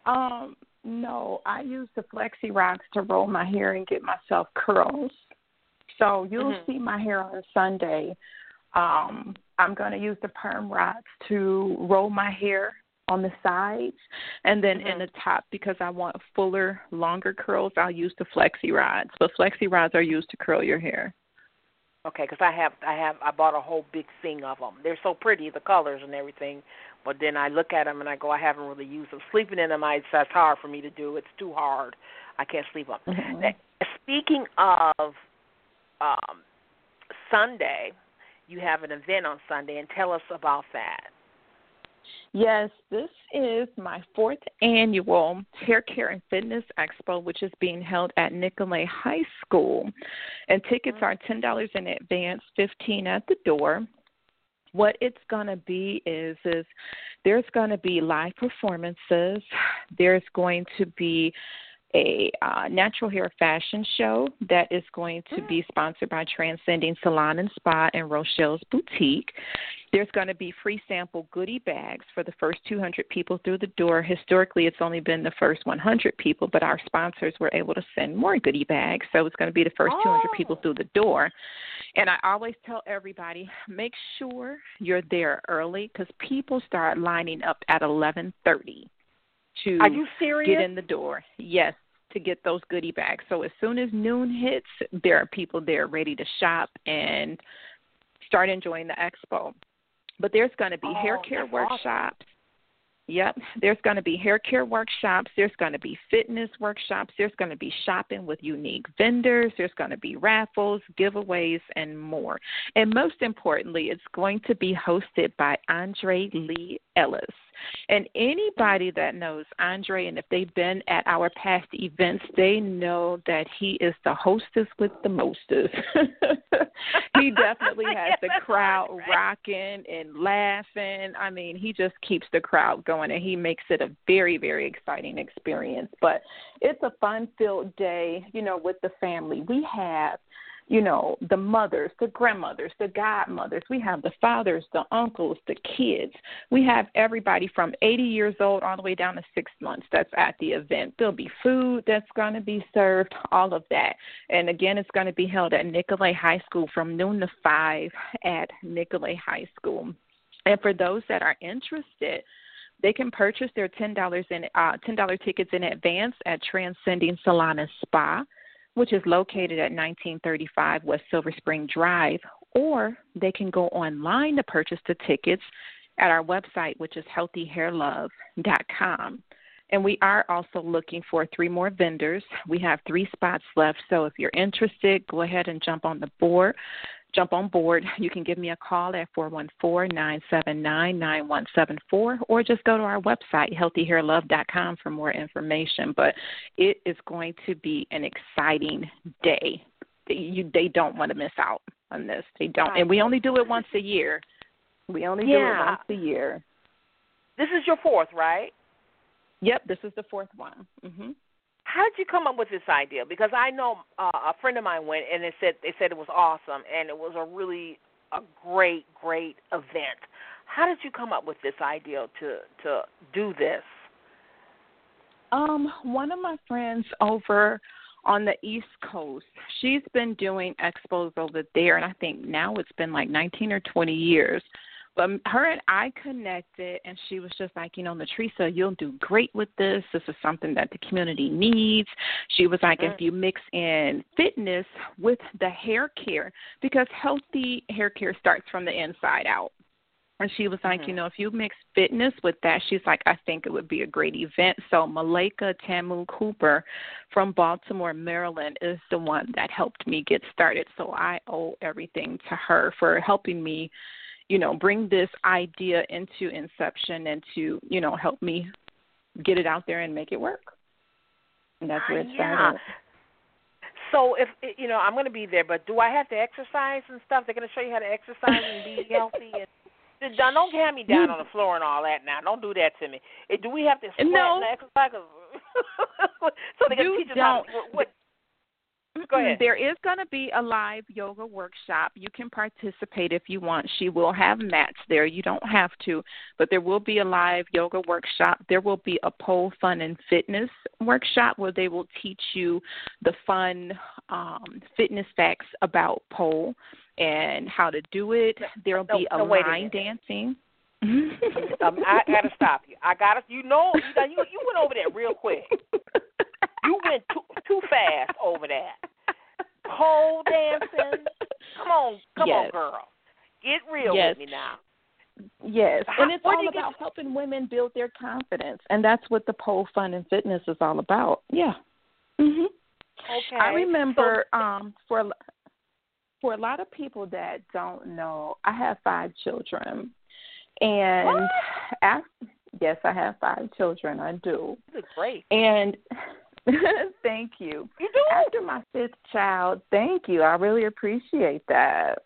Um, no, I use the flexi rods to roll my hair and get myself curls. So you'll mm-hmm. see my hair on Sunday. Um, I'm going to use the perm rods to roll my hair on the sides, and then mm-hmm. in the top, because I want fuller, longer curls, I'll use the flexi rods. But flexi rods are used to curl your hair. Okay, because I have, I have, I bought a whole big thing of them. They're so pretty, the colors and everything. But then I look at them and I go, I haven't really used them. Sleeping in them, I, that's hard for me to do. It's too hard. I can't sleep on them. Mm-hmm. Now, speaking of um, Sunday, you have an event on Sunday, and tell us about that. Yes, this is my fourth annual Hair Care and Fitness Expo, which is being held at Nicolet High School. And tickets are ten dollars in advance, fifteen dollars at the door. What it's going to be is, is there's going to be live performances. There's going to be a uh, natural hair fashion show that is going to be sponsored by Transcending Salon and Spa and Rochelle's Boutique. There's going to be free sample goodie bags for the first two hundred people through the door. Historically, it's only been the first one hundred people, but our sponsors were able to send more goodie bags, so it's going to be the first oh. two hundred people through the door. And I always tell everybody, make sure you're there early, because people start lining up at eleven thirty. To Are you serious? Get in the door. Yes, to get those goodie bags. So as soon as noon hits, there are people there ready to shop and start enjoying the expo. But there's going to be oh, hair care workshops. Awesome. Yep, there's going to be hair care workshops. There's going to be fitness workshops. There's going to be shopping with unique vendors. There's going to be raffles, giveaways, and more. And most importantly, it's going to be hosted by Andre Lee Ellis. And anybody that knows Andre, and if they've been at our past events, they know that he is the hostess with the mostest. He definitely has yeah, the crowd right. rocking and laughing. I mean, he just keeps the crowd going, and he makes it a very, very exciting experience. But it's a fun-filled day, you know, with the family. We have, you know, the mothers, the grandmothers, the godmothers. We have the fathers, the uncles, the kids. We have everybody from eighty years old all the way down to six months that's at the event. There'll be food that's going to be served, all of that. And, again, it's going to be held at Nicolet High School from noon to five at Nicolet High School. And for those that are interested, they can purchase their ten dollars in, uh, ten dollars tickets in advance at Transcending Salon and Spa, which is located at nineteen thirty-five West Silver Spring Drive, or they can go online to purchase the tickets at our website, which is healthy hair love dot com. And we are also looking for three more vendors. We have three spots left, so if you're interested, go ahead and jump on the board. Jump on board. You can give me a call at four one four, nine seven nine, nine one seven four, or just go to our website, healthy hair love dot com, for more information. But it is going to be an exciting day. You, they don't want to miss out on this. They don't. And we only do it once a year. We only yeah. do it once a year. This is your fourth, right? Yep, this is the fourth one. Mm-hmm. How did you come up with this idea? Because I know uh, a friend of mine went, and they said they said it was awesome, and it was a really a great, great event. How did you come up with this idea to to do this? Um, one of my friends over on the East Coast, she's been doing expos over there, and I think now it's been like nineteen or twenty years. But her and I connected, and she was just like, you know, Latrisa, you'll do great with this. This is something that the community needs. She was like, mm-hmm. if you mix in fitness with the hair care, because healthy hair care starts from the inside out. And she was like, mm-hmm. you know, if you mix fitness with that, she's like, I think it would be a great event. So Malaika Tamu Cooper from Baltimore, Maryland, is the one that helped me get started. So I owe everything to her for helping me, you know, bring this idea into inception and to, you know, help me get it out there and make it work. And that's where it started. Yeah. So, if, you know, I'm going to be there, but do I have to exercise and stuff? They're going to show you how to exercise and be healthy. And don't have me down on the floor and all that now. Don't do that to me. Do we have to sweat no. and exercise? So they can teach us how to, what, what Go ahead. There is going to be a live yoga workshop. You can participate if you want. She will have mats there. You don't have to, but there will be a live yoga workshop. There will be a pole fun and fitness workshop where they will teach you the fun um, fitness facts about pole and how to do it. There will no, be a no, line dancing. um, I got to stop you. I got to, you know, you, you went over there real quick. You went too, too fast over that. Pole dancing. Come on, come yes. on, girl. Get real yes. with me now. Yes, How, and it's all about get... helping women build their confidence, and that's what the pole fun and fitness is all about. Yeah. Mhm. Okay. I remember so, um, for for a lot of people that don't know, I have five children, and after, yes, I have five children. I do. This is great. And thank you. You do? After my fifth child, thank you. I really appreciate that.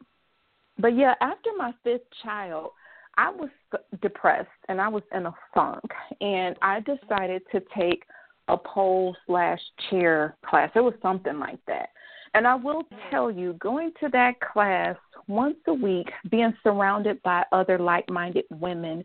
But, yeah, after my fifth child, I was depressed and I was in a funk, and I decided to take a pole slash chair class. It was something like that. And I will tell you, going to that class once a week, being surrounded by other like-minded women,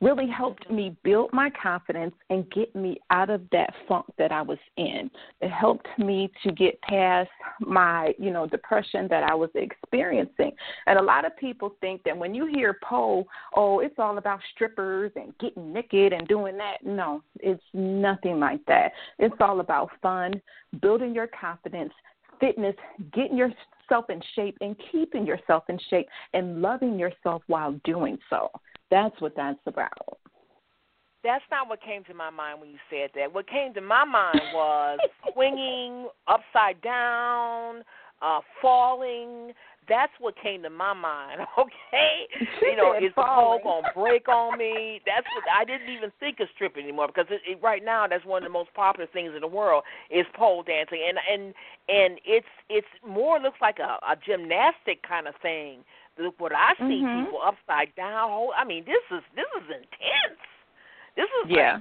really helped me build my confidence and get me out of that funk that I was in. It helped me to get past my, you know, depression that I was experiencing. And a lot of people think that when you hear pole, oh, it's all about strippers and getting naked and doing that. No, it's nothing like that. It's all about fun, building your confidence, fitness, getting yourself in shape and keeping yourself in shape and loving yourself while doing so. That's what that's about. That's not what came to my mind when you said that. What came to my mind was swinging, upside down, uh, falling, That's what came to my mind, okay? You know, is the pole going to break on me? That's what I didn't even think of stripping anymore because it, it, right now that's one of the most popular things in the world is pole dancing. And and, and it's it's more looks like a, a gymnastic kind of thing. Look what I see mm-hmm. people upside down. I mean, this is this is intense. This is yeah.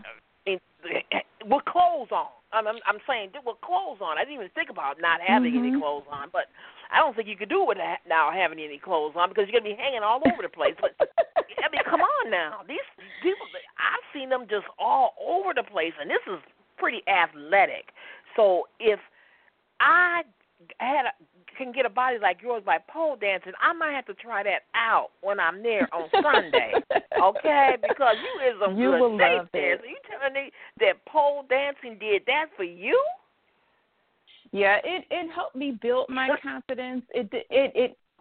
like, with clothes on. I'm, I'm saying with clothes on. I didn't even think about not having mm-hmm. any clothes on, but I don't think you could do it without now having any clothes on because you're gonna be hanging all over the place. But I mean, come on now. These people, I've seen them just all over the place, and this is pretty athletic. So if I had a can get a body like yours by pole dancing, I might have to try that out when I'm there on Sunday, okay? Because you is a you good shape there. So you telling me that pole dancing did that for you? Yeah, it, it helped me build my confidence. It it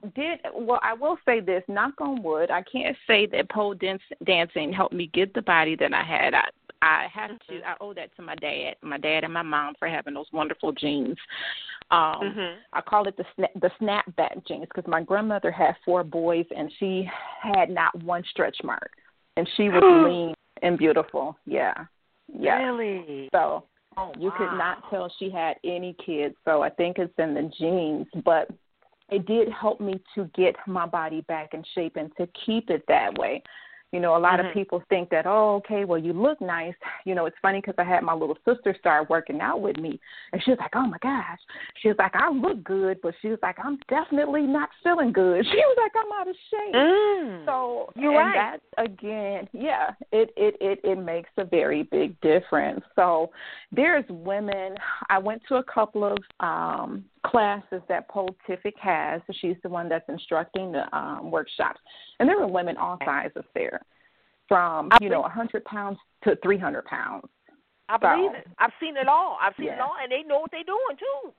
it did. Well, I will say this, knock on wood, I can't say that pole dance, dancing helped me get the body that I had. I I have mm-hmm. to. I owe that to my dad, my dad and my mom for having those wonderful jeans. Um, mm-hmm. I call it the snap, the snapback jeans because my grandmother had four boys and she had not one stretch mark, and she was lean and beautiful. Yeah, yeah. Really? So oh, you wow. could not tell she had any kids. So I think it's in the jeans, but it did help me to get my body back in shape and to keep it that way. You know, a lot mm-hmm. of people think that, oh, okay, well, you look nice. You know, it's funny because I had my little sister start working out with me, and she was like, oh, my gosh. She was like, I look good, but she was like, I'm definitely not feeling good. She was like, I'm out of shape. Mm, so, you're right. That, again, yeah, it, it, it, it makes a very big difference. So there's women. I went to a couple of um, classes that Poltific has. So she's the one that's instructing the um, workshops. And there were women all sizes there, from, you know, one hundred pounds to three hundred pounds. I believe so. It. I've seen it all. I've seen yeah. it all, and they know what they're doing, too.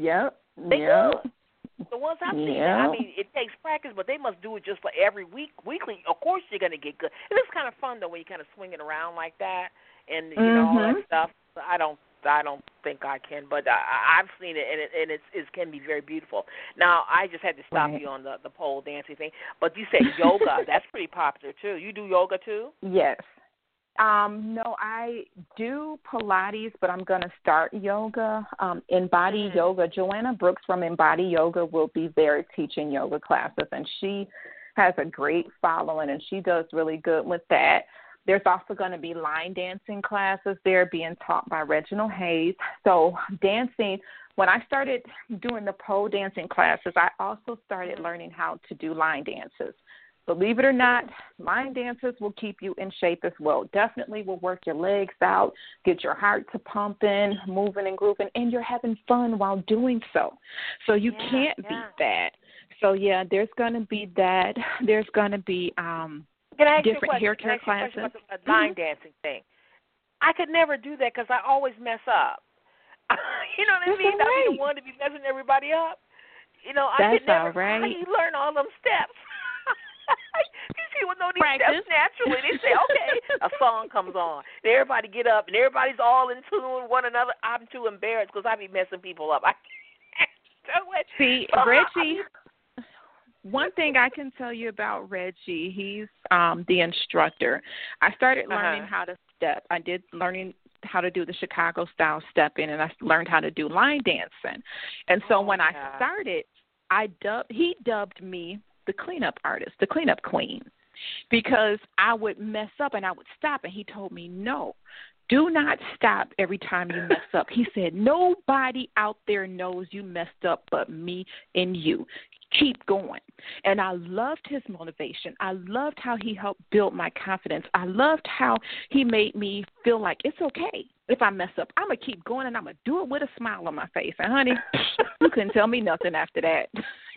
Yep. They yep. do. The ones I've yep. seen, I mean, it takes practice, but they must do it just like every week, weekly. Of course you're going to get good. And it's kind of fun, though, when you kind of swing it around like that and, you mm-hmm. know, all that stuff. I don't. I don't think I can, but I, I've seen it, and it and it's, it can be very beautiful. Now, I just had to stop right. you on the, the pole dancing thing, but you said yoga. That's pretty popular, too. You do yoga, too? Yes. Um, no, I do Pilates, but I'm going to start yoga. Um, Embody mm-hmm. Yoga. Joanna Brooks from Embody Yoga will be there teaching yoga classes, and she has a great following, and she does really good with that. There's also going to be line dancing classes there being taught by Reginald Hayes. So dancing, when I started doing the pole dancing classes, I also started learning how to do line dances. Believe it or not, line dances will keep you in shape as well. Definitely will work your legs out, get your heart to pumping, moving and grooving, and you're having fun while doing so. So you yeah, can't yeah. beat that. So, yeah, there's going to be that. There's going to be um, – Can I ask different you a question? Hair care Can I ask you a question about the line mm-hmm. dancing thing? I could never do that because I always mess up. You know what That's I mean? Right. I'd be the one to be messing everybody up. You know, That's I could never. Right. How do you learn all them steps? These people know these Practice. Steps naturally. They say, okay, a song comes on, and everybody get up, and everybody's all in tune with one another. I'm too embarrassed because I be messing people up. I can't do it. See, Reggie. One thing I can tell you about Reggie, he's um, the instructor. I started learning uh-huh. how to step. I did learning how to do the Chicago style stepping, and I learned how to do line dancing. And so oh, when God. I started, I dubbed, he dubbed me the cleanup artist, the cleanup queen, because I would mess up and I would stop, and he told me no. Do not stop every time you mess up. He said, nobody out there knows you messed up but me and you. Keep going. And I loved his motivation. I loved how he helped build my confidence. I loved how he made me feel like it's okay if I mess up. I'm going to keep going, and I'm going to do it with a smile on my face. And, honey, you couldn't tell me nothing after that.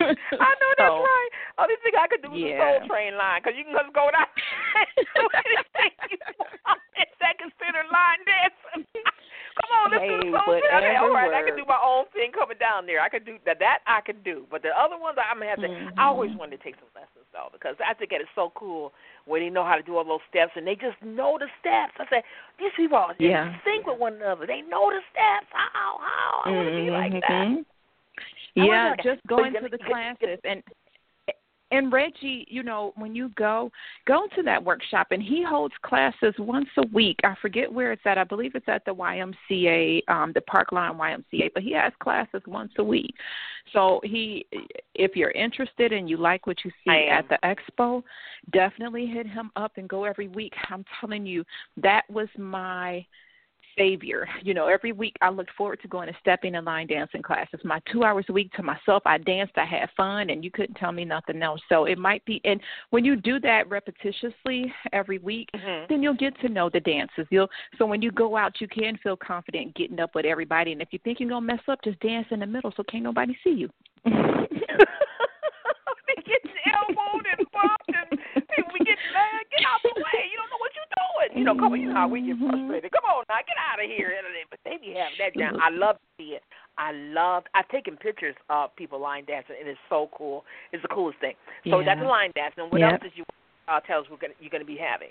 I know that's so, right. Only thing I could do was yeah. the Soul Train line, because you can just go down and do anything you want. That considered line dancing. Come on, let's hey, do the Soul Train. Okay, all right, I can do my own thing coming down there. I could do that. That I could do. But the other ones, I'm going to have to mm-hmm. – I always wanted to take some lessons, though, because I think that is so cool when they know how to do all those steps, and they just know the steps. I said, these people are yeah. in sync with one another. They know the steps. How? How? I want to mm-hmm. be like that. Yeah, just going to the classes. And and Reggie, you know, when you go, go to that workshop, and he holds classes once a week. I forget where it's at. I believe it's at the Y M C A, um, the Parkline Y M C A, but he has classes once a week. So he, if you're interested and you like what you see at the expo, definitely hit him up and go every week. I'm telling you, that was my savior. You know, every week I looked forward to going to stepping and line dancing classes. My two hours a week to myself, I danced, I had fun, and you couldn't tell me nothing else. So it might be, and when you do that repetitiously every week, mm-hmm. then you'll get to know the dances. You'll So when you go out, you can feel confident getting up with everybody. And if you think you're going to mess up, just dance in the middle so can't nobody see you. We get elbowed and bumped, and we get mad. Get out the way. You don't know what you're doing. You know, come on, you know how we get frustrated. Come on now, get out of here. But they be having that down. I love to see it. I love, I've taken pictures of people line dancing, and it's so cool. It's the coolest thing. So yeah. That's a line dancing. What yep. else did you uh, tell us we're gonna, you're going to be having?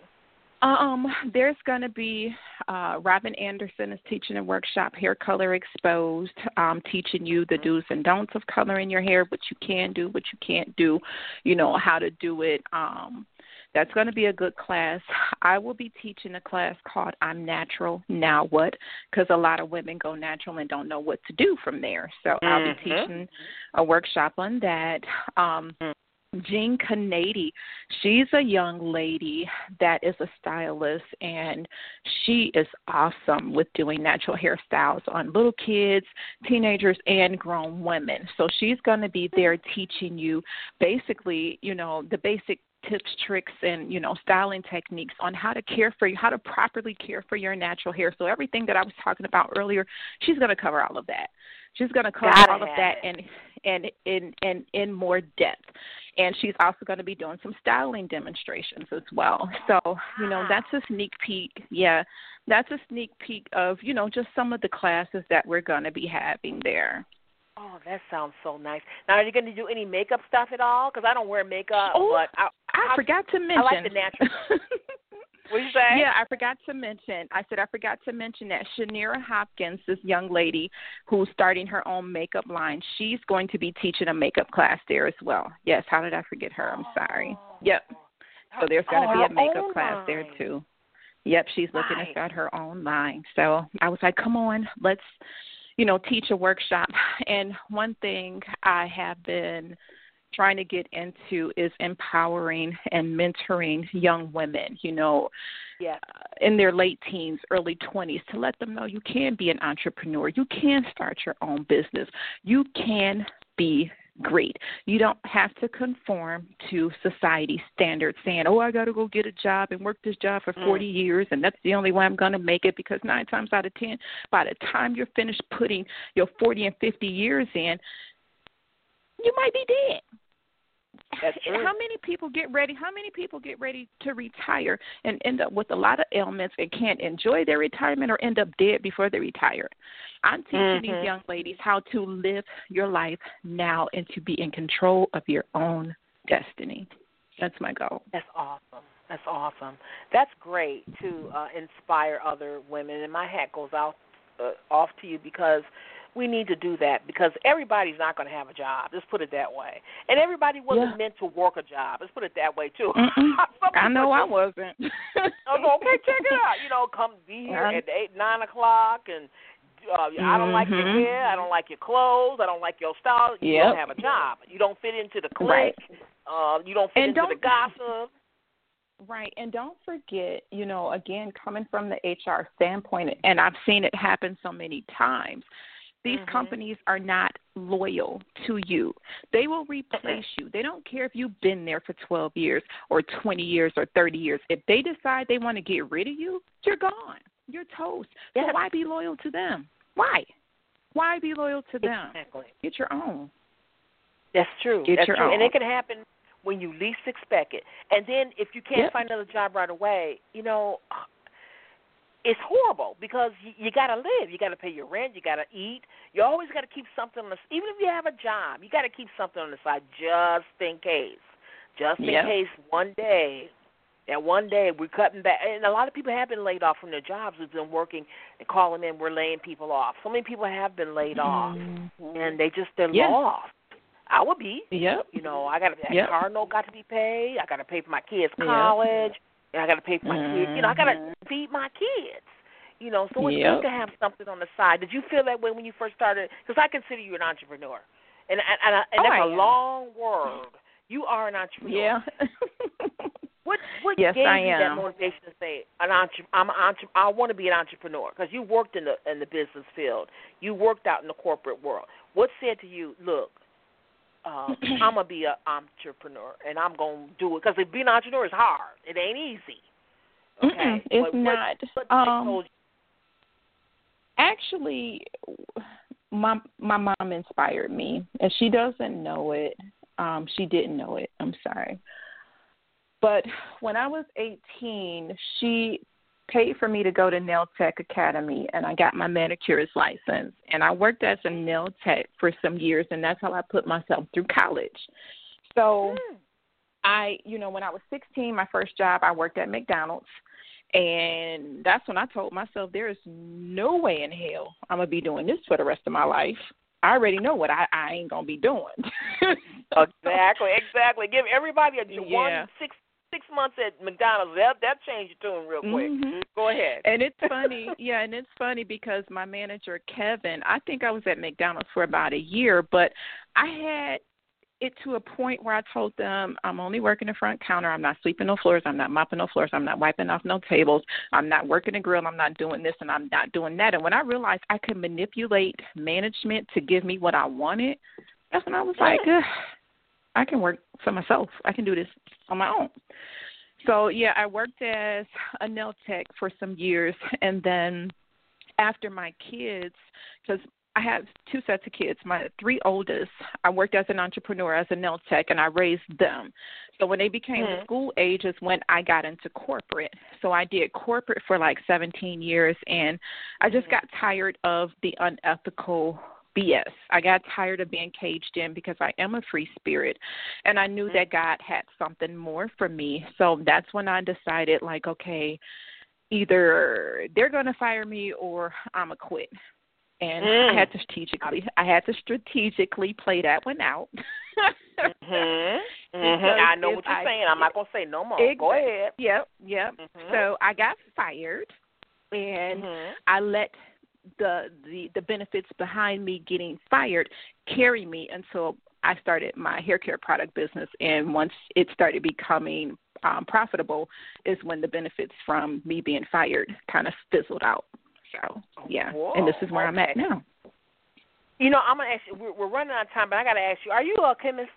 Um, there's going to be uh, Robin Anderson is teaching a workshop, Hair Color Exposed, um, teaching you the do's and don'ts of coloring your hair, what you can do, what you can't do, you know, how to do it. Um, that's going to be a good class. I will be teaching a class called I'm Natural, Now What? Because a lot of women go natural and don't know what to do from there. So mm-hmm. I'll be teaching a workshop on that. Um mm-hmm. Jean Kennedy, she's a young lady that is a stylist, and she is awesome with doing natural hairstyles on little kids, teenagers, and grown women. So she's going to be there teaching you basically, you know, the basic tips, tricks, and, you know, styling techniques on how to care for you, how to properly care for your natural hair. So everything that I was talking about earlier, she's going to cover all of that. She's going to cover Gotta all of that and and in and, in more depth. And she's also going to be doing some styling demonstrations as well. So, you know, that's a sneak peek. Yeah, that's a sneak peek of, you know, just some of the classes that we're going to be having there. Oh, that sounds so nice. Now, are you going to do any makeup stuff at all? Because I don't wear makeup. Oh, but I, I, I forgot to mention. I like the natural. What did you say? Yeah, I forgot to mention. I said I forgot to mention that Shanira Hopkins, this young lady who's starting her own makeup line, she's going to be teaching a makeup class there as well. Yes, how did I forget her? I'm sorry. Yep. So there's going to oh, be a makeup class line. there, too. Yep, she's looking nice. to start her own line. So I was like, come on, let's, you know, teach a workshop. And one thing I have been trying to get into is empowering and mentoring young women, you know, yeah. in their late teens, early twenties, to let them know you can be an entrepreneur. You can start your own business. You can be great. You don't have to conform to society standards saying, oh, I got to go get a job and work this job for forty mm. years, and that's the only way I'm going to make it, because nine times out of ten, by the time you're finished putting your forty and fifty years in, you might be dead. That's true. How many people get ready? How many people get ready to retire and end up with a lot of ailments and can't enjoy their retirement, or end up dead before they retire? I'm teaching mm-hmm. these young ladies how to live your life now and to be in control of your own destiny. That's my goal. That's awesome. That's awesome. That's great to uh, inspire other women. And my hat goes out uh, off to you, because we need to do that, because everybody's not going to have a job. Let's put it that way. And everybody wasn't yeah. meant to work a job. Let's put it that way, too. I know I wasn't. I go, okay, check it out. You know, come be here at eight, nine o'clock, and uh, mm-hmm. I don't like your hair. I don't like your clothes. I don't like your style. You yep. don't have a job. You don't fit into the clique. Right. Uh, you don't fit and into don't- the gossip. Right, and don't forget, you know, again, coming from the H R standpoint, and I've seen it happen so many times, these mm-hmm. companies are not loyal to you. They will replace you. They don't care if you've been there for twelve years or twenty years or thirty years. If they decide they want to get rid of you, you're gone. You're toast. So yes. why be loyal to them? Why? Why be loyal to them? Exactly. Get your own. That's true. Get That's your true. own. And it can happen when you least expect it. And then if you can't yep. find another job right away, you know, it's horrible, because you, you got to live. You got to pay your rent. You got to eat. You always got to keep something on the side. Even if you have a job, you got to keep something on the side just in case. Just in yep. case one day That one day we're cutting back. And a lot of people have been laid off from their jobs. We've been working and calling in, we're laying people off. So many people have been laid off, mm-hmm. and they just, they're yeah. lost. I would be. Yep. You know, I got to, that yep. car note got to be paid. I got to pay for my kids' college. Yep. And I got to pay for my mm-hmm. kids. You know, I got to feed my kids. You know, so it's yep. good to have something on the side. Did you feel that way when you first started? Because I consider you an entrepreneur. And, and, and, and oh, that's I a am. long word. You are an entrepreneur. Yeah. What what yes, gave I you am. that motivation to say an entre- I'm an entre- I want to be an entrepreneur? Because you worked in the in the business field, you worked out in the corporate world. What said to you, look, uh, I'm gonna be an entrepreneur and I'm gonna do it? Because being an entrepreneur is hard. It ain't easy. Okay, Mm-mm, it's what, not. What, what um, told you? Actually, my my mom inspired me, and she doesn't know it. Um, she didn't know it. I'm sorry. But when I was eighteen, she paid for me to go to Nail Tech Academy, and I got my manicurist license. And I worked as a nail tech for some years, and that's how I put myself through college. So mm. I, you know, when I was sixteen, my first job, I worked at McDonald's. And that's when I told myself, there is no way in hell I'm going to be doing this for the rest of my life. I already know what I, I ain't going to be doing. Exactly, exactly. Give everybody a Juwan yeah. six six months at McDonald's. That that changed your tune real quick. Mm-hmm. Go ahead. And it's funny, yeah, and it's funny because my manager Kevin, I think I was at McDonald's for about a year, but I had it to a point where I told them I'm only working the front counter. I'm not sweeping no floors. I'm not mopping no floors. I'm not wiping off no tables. I'm not working the grill. I'm not doing this and I'm not doing that. And when I realized I could manipulate management to give me what I wanted, that's when I was like, ugh, I can work for myself. I can do this on my own. So, yeah, I worked as a nail tech for some years. And then after my kids, because I have two sets of kids, my three oldest, I worked as an entrepreneur, as a nail tech, and I raised them. So when they became mm-hmm. school age is when I got into corporate. So I did corporate for like seventeen years, and I just mm-hmm. got tired of the unethical B S. I got tired of being caged in because I am a free spirit, and I knew mm-hmm. that God had something more for me. So that's when I decided, like, okay, either they're going to fire me or I'm going to quit. And mm. I had to strategically, I had to strategically play that one out. mm-hmm. Mm-hmm. I know what you're I, saying. I'm not going to say no more. Exactly. Go ahead. Yep, yep. Mm-hmm. So I got fired, and mm-hmm. I let The, the, the benefits behind me getting fired carry me until I started my hair care product business. And once it started becoming um, profitable is when the benefits from me being fired kind of fizzled out. So, yeah, Whoa. and this is where okay. I'm at now. You know, I'm going to ask you, we're, we're running out of time, but I got to ask you, are you a chemist?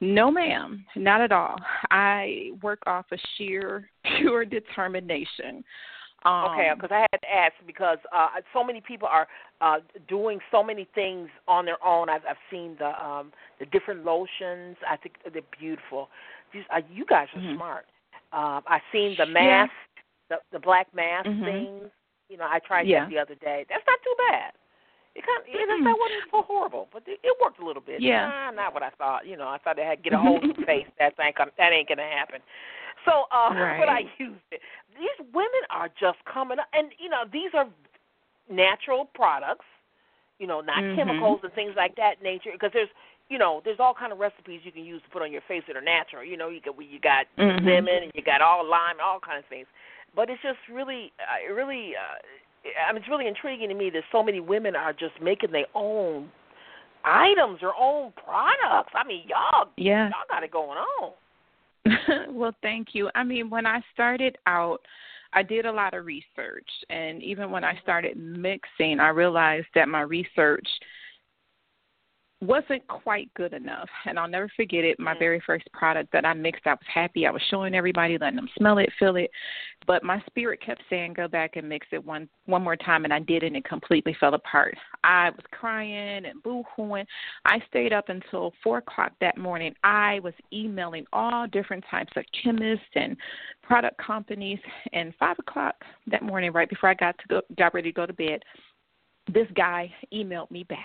No, ma'am, not at all. I work off of sheer, pure determination. Um, okay, because I had to ask because uh, so many people are uh, doing so many things on their own. I've, I've seen the um, the different lotions. I think they're beautiful. These, uh, you guys are mm-hmm. smart. Uh, I've seen the mask, yeah. the, the black mask mm-hmm. things. You know, I tried yeah. that the other day. That's not too bad. It kind of, mm-hmm. that wasn't so horrible, but it, it worked a little bit. Yeah, nah, not what I thought. You know, I thought they had to get a hold of the face. That ain't gonna, that ain't gonna happen. So, uh, right. but I used it. These women are just coming up, and, you know, these are natural products, you know, not mm-hmm. chemicals and things like that nature, because there's, you know, there's all kind of recipes you can use to put on your face that are natural. You know, you got, you got mm-hmm. lemon and you got all lime and all kinds of things. But it's just really, uh, really, uh, I mean, it's really intriguing to me that so many women are just making their own items, their own products. I mean, y'all, yeah. y'all got it going on. Well, thank you. I mean, when I started out, I did a lot of research. And even when I started mixing, I realized that my research wasn't quite good enough. And I'll never forget it. My very first product that I mixed, I was happy. I was showing everybody, letting them smell it, feel it. But my spirit kept saying, go back and mix it one, one more time. And I did, and it completely fell apart. I was crying and boo-hooing. I stayed up until four o'clock that morning. I was emailing all different types of chemists and product companies. And five o'clock that morning, right before I got to go, got ready to go to bed, this guy emailed me back.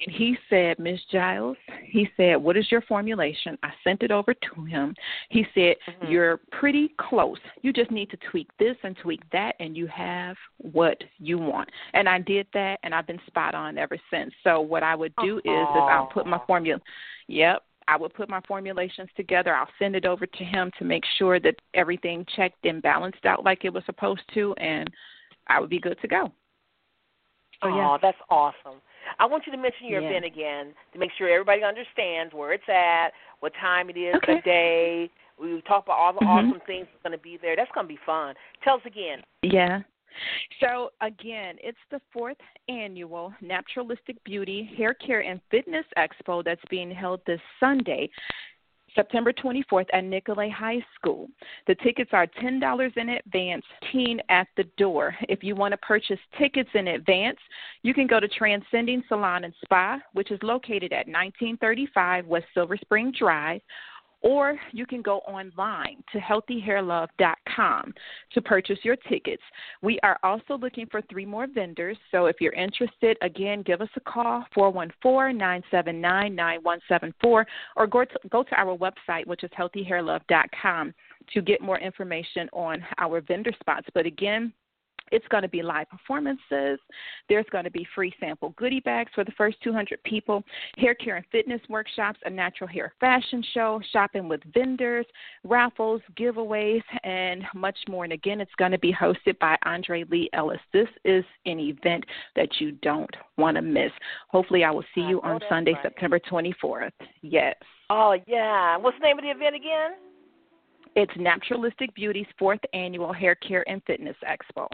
And he said, Miss Giles, he said, what is your formulation? I sent it over to him. He said, mm-hmm. you're pretty close. You just need to tweak this and tweak that, and you have what you want. And I did that, and I've been spot on ever since. So what I would do oh. is, is I'll put my formula, yep, I would put my formulations together. I'll send it over to him to make sure that everything checked and balanced out like it was supposed to, and I would be good to go. Oh, oh yeah. That's awesome. I want you to mention your yeah. event again to make sure everybody understands where it's at, what time it is, okay. the day. We talk about all the mm-hmm. awesome things that's going to be there. That's going to be fun. Tell us again. Yeah. So, again, it's the fourth annual Nappturalistic Beauty Hair Care and Fitness Expo that's being held this Sunday, September twenty-fourth at Nicolet High School. The tickets are ten dollars in advance, fifteen dollars at the door. If you want to purchase tickets in advance, you can go to Transcending Salon and Spa, which is located at nineteen thirty-five West Silver Spring Drive, or you can go online to healthy hair love dot com to purchase your tickets. We are also looking for three more vendors, so if you're interested, again, give us a call, four one four, nine seven nine, nine one seven four, or go to, go to our website, which is healthy hair love dot com, to get more information on our vendor spots. But again, it's going to be live performances. There's going to be free sample goodie bags for the first two hundred people, hair care and fitness workshops, a natural hair fashion show, shopping with vendors, raffles, giveaways, and much more. And, again, it's going to be hosted by Andre Lee Ellis. This is an event that you don't want to miss. Hopefully I will see you on Sunday, right. September twenty-fourth. Yes. Oh, yeah. What's the name of the event again? It's Nappturalistic Beauty's fourth annual Hair Care and Fitness Expo.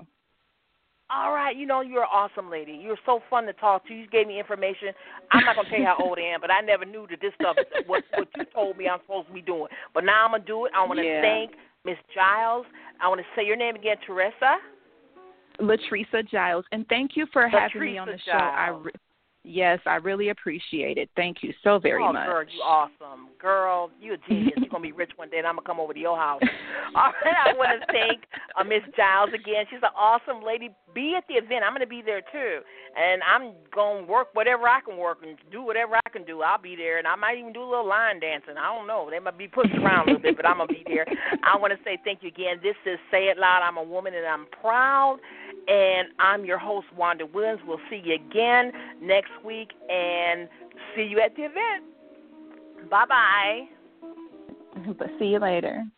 All right, you know, you're an awesome lady. You're so fun to talk to. You gave me information. I'm not going to tell you how old I am, but I never knew that this stuff, what, what you told me I'm supposed to be doing. But now I'm going to do it. I want to yeah. thank Miss Giles. I want to say your name again, Teresa. Latrisa Giles. And thank you for Latrisa having me on the show. Giles. I re- yes, I really appreciate it. Thank you so very oh, much. Oh, girl, you're awesome. Girl, you're a genius. You're going to be rich one day, and I'm going to come over to your house. All right, I want to thank uh, Miss Giles again. She's an awesome lady. Be at the event. I'm going to be there, too. And I'm going to work whatever I can work and do whatever I can do. I'll be there, and I might even do a little line dancing. I don't know. They might be pushed around a little bit, but I'm going to be there. I want to say thank you again. This is Say It Loud. I'm a woman, and I'm proud. And I'm your host, Wanda Williams. We'll see you again next week, and see you at the event. Bye-bye. But see you later.